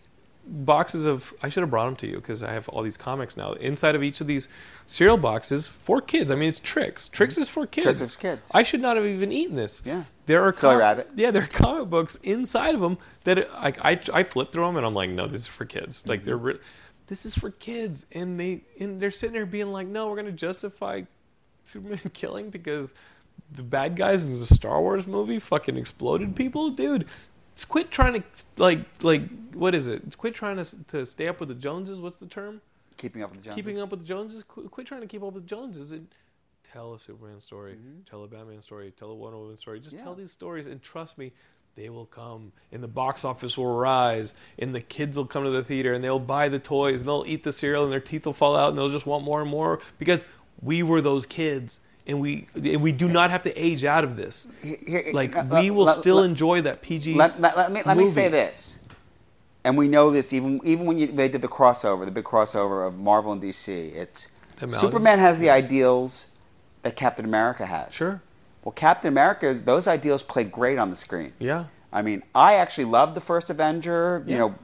boxes of... I should have brought them to you because I have all these comics now. Inside of each of these cereal boxes for kids. I mean, it's Trix. Trix is for kids. Trix is for kids. I should not have even eaten this. Yeah. Silly Rabbit. Yeah, there are comic books inside of them that I flip through them and I'm like, no, this is for kids. Like, this is for kids. And they're sitting there being like, no, we're going to justify Superman killing because the bad guys in the Star Wars movie fucking exploded people. Dude, quit trying to what is it? Quit trying to stay up with the Joneses. What's the term? Keeping up with the Joneses. Keeping up with the Joneses. Quit trying to keep up with the Joneses and tell a Superman story, tell a Batman story, tell a Wonder Woman story. Just tell these stories, and trust me, they will come, and the box office will rise, and the kids will come to the theater, and they'll buy the toys, and they'll eat the cereal, and their teeth will fall out, and they'll just want more and more because we were those kids, and we do not have to age out of this. We will still enjoy that PG. Let me say this, and we know this even when they did the big crossover of Marvel and DC. It's Superman has the ideals that Captain America has. Sure. Well, Captain America, those ideals played great on the screen. Yeah. I mean, I actually loved the first Avenger. Yeah. You know,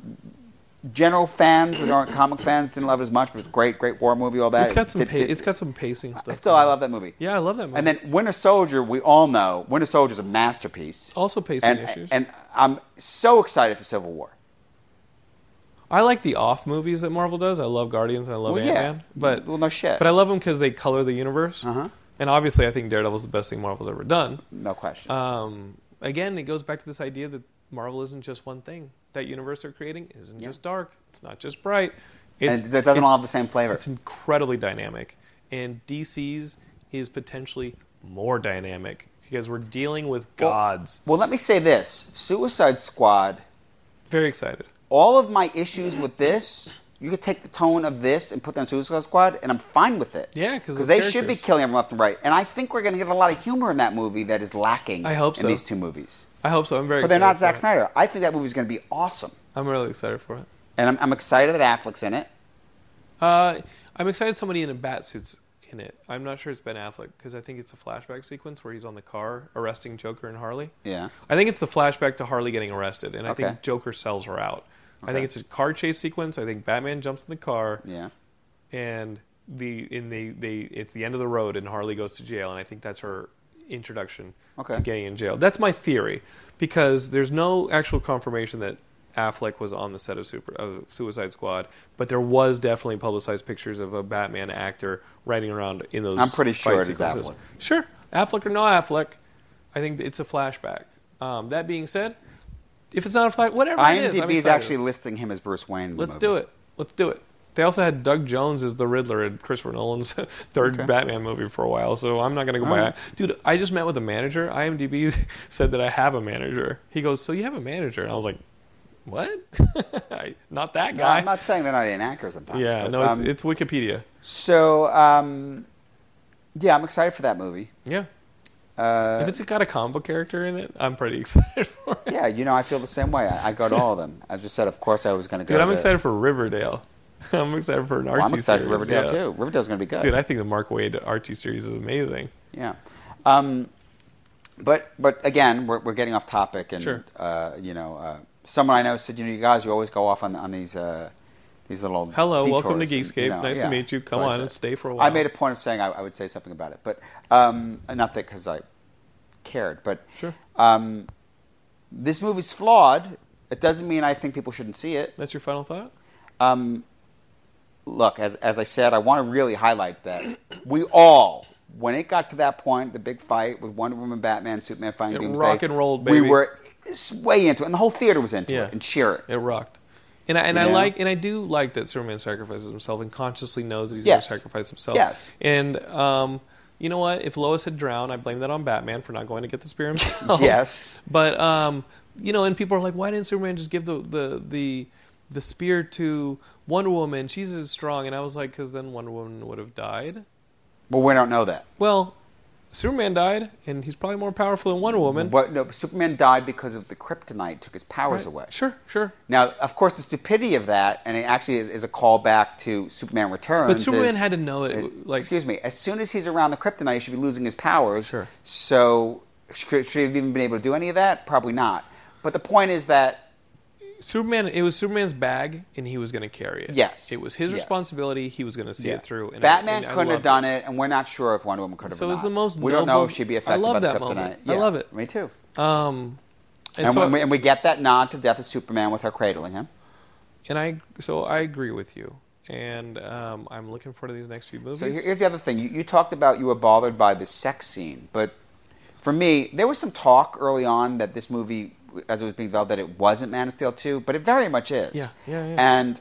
general fans that aren't comic fans didn't love it as much, but it was great war movie, all that. It's got some pacing stuff. Still, I love that movie. Yeah, I love that movie. And then Winter Soldier, we all know, Winter Soldier's a masterpiece. Also pacing issues. And I'm so excited for Civil War. I like the off movies that Marvel does. I love Guardians and I love Ant-Man. But, no shit. But I love them because they color the universe. Uh-huh. And obviously I think Daredevil's the best thing Marvel's ever done. No question. Again, it goes back to this idea that Marvel isn't just one thing. That universe they're creating isn't just dark. It's not just bright. And that doesn't all have the same flavor. It's incredibly dynamic. And DC's is potentially more dynamic because we're dealing with gods. Well, let me say this. Suicide Squad. Very excited. All of my issues with this, you could take the tone of this and put that in Suicide Squad, and I'm fine with it. Yeah, because they should be killing them left and right. And I think we're going to get a lot of humor in that movie that is lacking in these two movies. I hope so. I'm very excited. But they're not Zack Snyder. I think that movie's going to be awesome. I'm really excited for it. And I'm excited that Affleck's in it. I'm excited somebody in a bat suit's in it. I'm not sure it's Ben Affleck because I think it's a flashback sequence where he's on the car arresting Joker and Harley. Yeah. I think it's the flashback to Harley getting arrested, and I think Joker sells her out. Okay. I think it's a car chase sequence. I think Batman jumps in the car. Yeah. And it's the end of the road, and Harley goes to jail, and I think that's her introduction to getting in jail. That's my theory, because there's no actual confirmation that Affleck was on the set of Suicide Squad, but there was definitely publicized pictures of a Batman actor riding around in those. I'm pretty sure it's Affleck. Sure, Affleck or no Affleck, I think it's a flashback. That being said, if it's not a flashback, whatever it is, IMDb is actually listing him as Bruce Wayne. Let's do it. They also had Doug Jones as the Riddler in Christopher Nolan's third Batman movie for a while, so I'm not going to go by it. Dude, I just met with a manager. IMDb said that I have a manager. He goes, so you have a manager? And I was like, what? Not that guy. No, I'm not saying they're not inaccurate sometimes. Yeah, it's Wikipedia. So, I'm excited for that movie. Yeah. If it's got a comic book character in it, I'm pretty excited for it. Yeah, I feel the same way. I go to all of them. I just said, of course I was going to go. Dude, I'm excited for Riverdale. I'm excited for an Archie series. I'm excited for Riverdale, too. Riverdale's going to be good. Dude, I think the Mark Waid Archie series is amazing. Yeah. But again, we're getting off topic. And, someone I know said, you always go off on these these little hello, detours. Welcome to Geekscape. Nice to meet you. Come on and stay for a while. I made a point of saying I would say something about it. But not that because I cared. But this movie's flawed. It doesn't mean I think people shouldn't see it. That's your final thought? Look, as I said, I want to really highlight that we all when it got to that point, the big fight with Wonder Woman, Batman, Superman fighting Doomsday. It rock and rolled, baby. We were way into it, and the whole theater was into it and cheering. It rocked. And I do like that Superman sacrifices himself and consciously knows that he's going to sacrifice himself. Yes. And you know what? If Lois had drowned, I blame that on Batman for not going to get the spear himself. Yes. But you know, and people are like, why didn't Superman just give the spear to Wonder Woman? She's as strong. And I was like, because then Wonder Woman would have died. Well, we don't know that. Well, Superman died, and he's probably more powerful than Wonder Woman. But no, Superman died because of the kryptonite took his powers away. Sure, sure. Now, of course, the stupidity of that, and it actually is a callback to Superman Returns. But Superman had to know it. Like, excuse me. As soon as he's around the kryptonite, he should be losing his powers. Sure. So should he have even been able to do any of that? Probably not. But the point is that Superman, it was Superman's bag, and he was going to carry it. Yes. It was his responsibility. He was going to see it through. And Batman couldn't have done it, and we're not sure if Wonder Woman could have done it. So it's the most noble. We don't know if she'd be affected by the kryptonite. I love that moment. Yeah. I love it. Me too. And we get that nod to Death of Superman with her cradling him. So I agree with you. And I'm looking forward to these next few movies. So here's the other thing. You talked about you were bothered by the sex scene. But for me, there was some talk early on that this movie, as it was being developed, that it wasn't Man of Steel 2, but it very much is. Yeah. And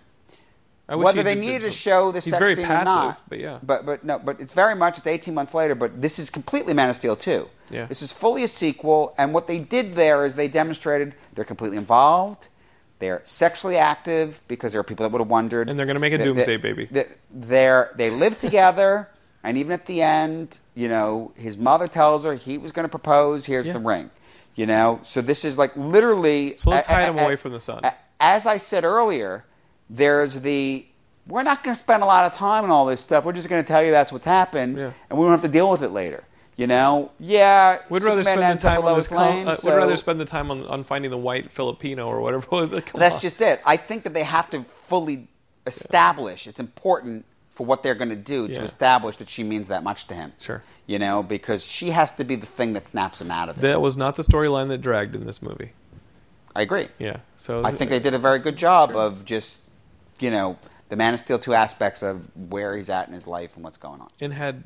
whether they needed to show the sex scene or not, but yeah, but it's very much. It's 18 months later, but this is completely Man of Steel 2. Yeah, this is fully a sequel, and what they did there is they demonstrated they're completely involved. They're sexually active because there are people that would have wondered, and they're going to make a Doomsday baby. They live together, and even at the end, you know, his mother tells her he was going to propose. Here's the ring. You know, so this is like literally. So let's hide him away from the sun. As I said earlier, there's we're not going to spend a lot of time on all this stuff. We're just going to tell you that's what's happened, and we don't have to deal with it later. You know, we'd rather spend the time on Lane. We'd rather spend the time on finding the white Filipino or whatever. That's just it. I think that they have to fully establish. It's important for what they're going to do to establish that she means that much to him. Sure. You know, because she has to be the thing that snaps him out of it. That was not the storyline that dragged in this movie. I agree. Yeah. So I think they did a very good job of just, you know, the Man of Steel 2 aspects of where he's at in his life and what's going on. And had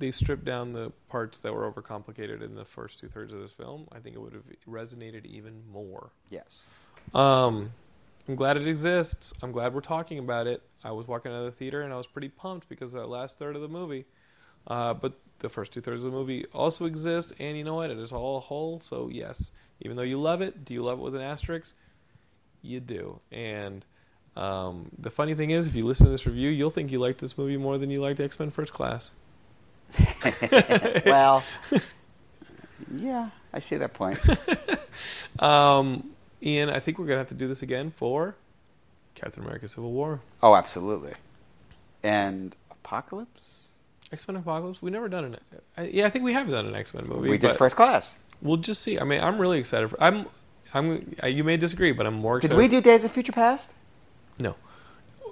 they stripped down the parts that were overcomplicated in the first two-thirds of this film, I think it would have resonated even more. Yes. I'm glad it exists. I'm glad we're talking about it. I was walking out of the theater and I was pretty pumped because that last third of the movie. But the first two-thirds of the movie also exist. And you know what? It is all a whole. So yes, even though you love it, do you love it with an asterisk? You do. And the funny thing is, if you listen to this review, you'll think you liked this movie more than you liked X-Men First Class. Well, yeah, I see that point. Ian, I think we're going to have to do this again for Captain America Civil War. Oh, absolutely. And Apocalypse? X-Men Apocalypse? We've never done an... Yeah, I think we have done an X-Men movie. We did First Class. We'll just see. I mean, I'm really excited. You may disagree, but I'm more excited. Did we do Days of Future Past? No.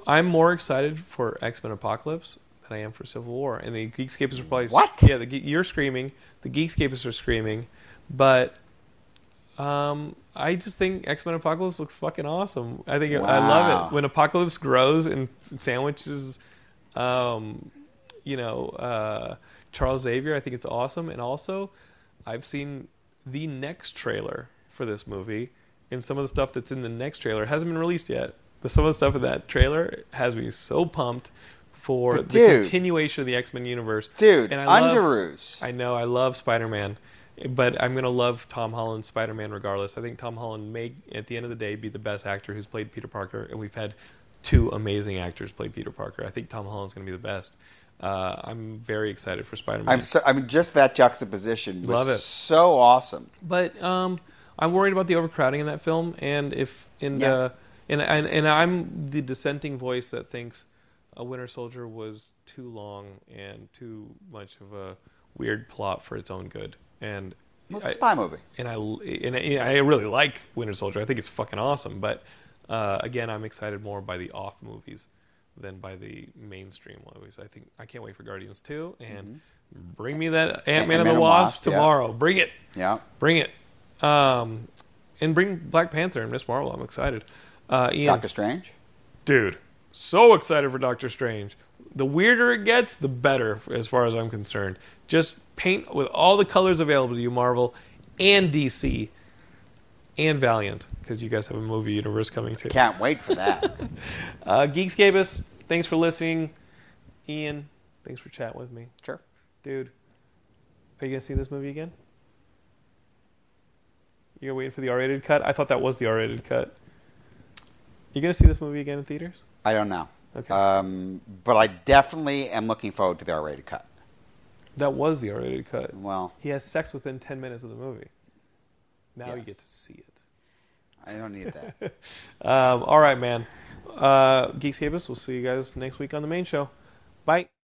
I'm more excited for X-Men Apocalypse than I am for Civil War. And the Geekscapists are probably... What? Yeah, you're screaming. The Geekscapists are screaming. But... I just think X-Men Apocalypse looks fucking awesome. I think I love it when Apocalypse grows and sandwiches, Charles Xavier. I think it's awesome. And also, I've seen the next trailer for this movie, and some of the stuff that's in the next trailer hasn't been released yet. Some of the stuff in that trailer has me so pumped for the continuation of the X-Men universe. Dude, and Underoos. I know. I love Spider-Man. But I'm going to love Tom Holland's Spider-Man regardless. I think Tom Holland may, at the end of the day, be the best actor who's played Peter Parker. And we've had two amazing actors play Peter Parker. I think Tom Holland's going to be the best. I'm very excited for Spider-Man. Just that juxtaposition was so awesome. But I'm worried about the overcrowding in that film. And I'm the dissenting voice that thinks A Winter Soldier was too long and too much of a weird plot for its own good. And it's a spy movie, and I really like Winter Soldier. I think it's fucking awesome. But again, I'm excited more by the off movies than by the mainstream movies. I think I can't wait for Guardians 2, and bring me that Ant-Man and the Wasp tomorrow. Bring it, bring it, and bring Black Panther and Miss Marvel. I'm excited. Ian, Doctor Strange, dude, so excited for Doctor Strange. The weirder it gets, the better, as far as I'm concerned. Just paint with all the colors available to you, Marvel and DC and Valiant, because you guys have a movie universe coming too. Can't wait for that. Geekscapists, thanks for listening. Ian, thanks for chatting with me. Sure. Dude, are you going to see this movie again? You're waiting for the R-rated cut? I thought that was the R-rated cut. You going to see this movie again in theaters? I don't know. Okay. But I definitely am looking forward to the R-rated cut. That was the R-rated cut. Well, he has sex within 10 minutes of the movie. Now yes. You get to see it. I don't need that. All right, man. Geekscapists, we'll see you guys next week on the main show. Bye.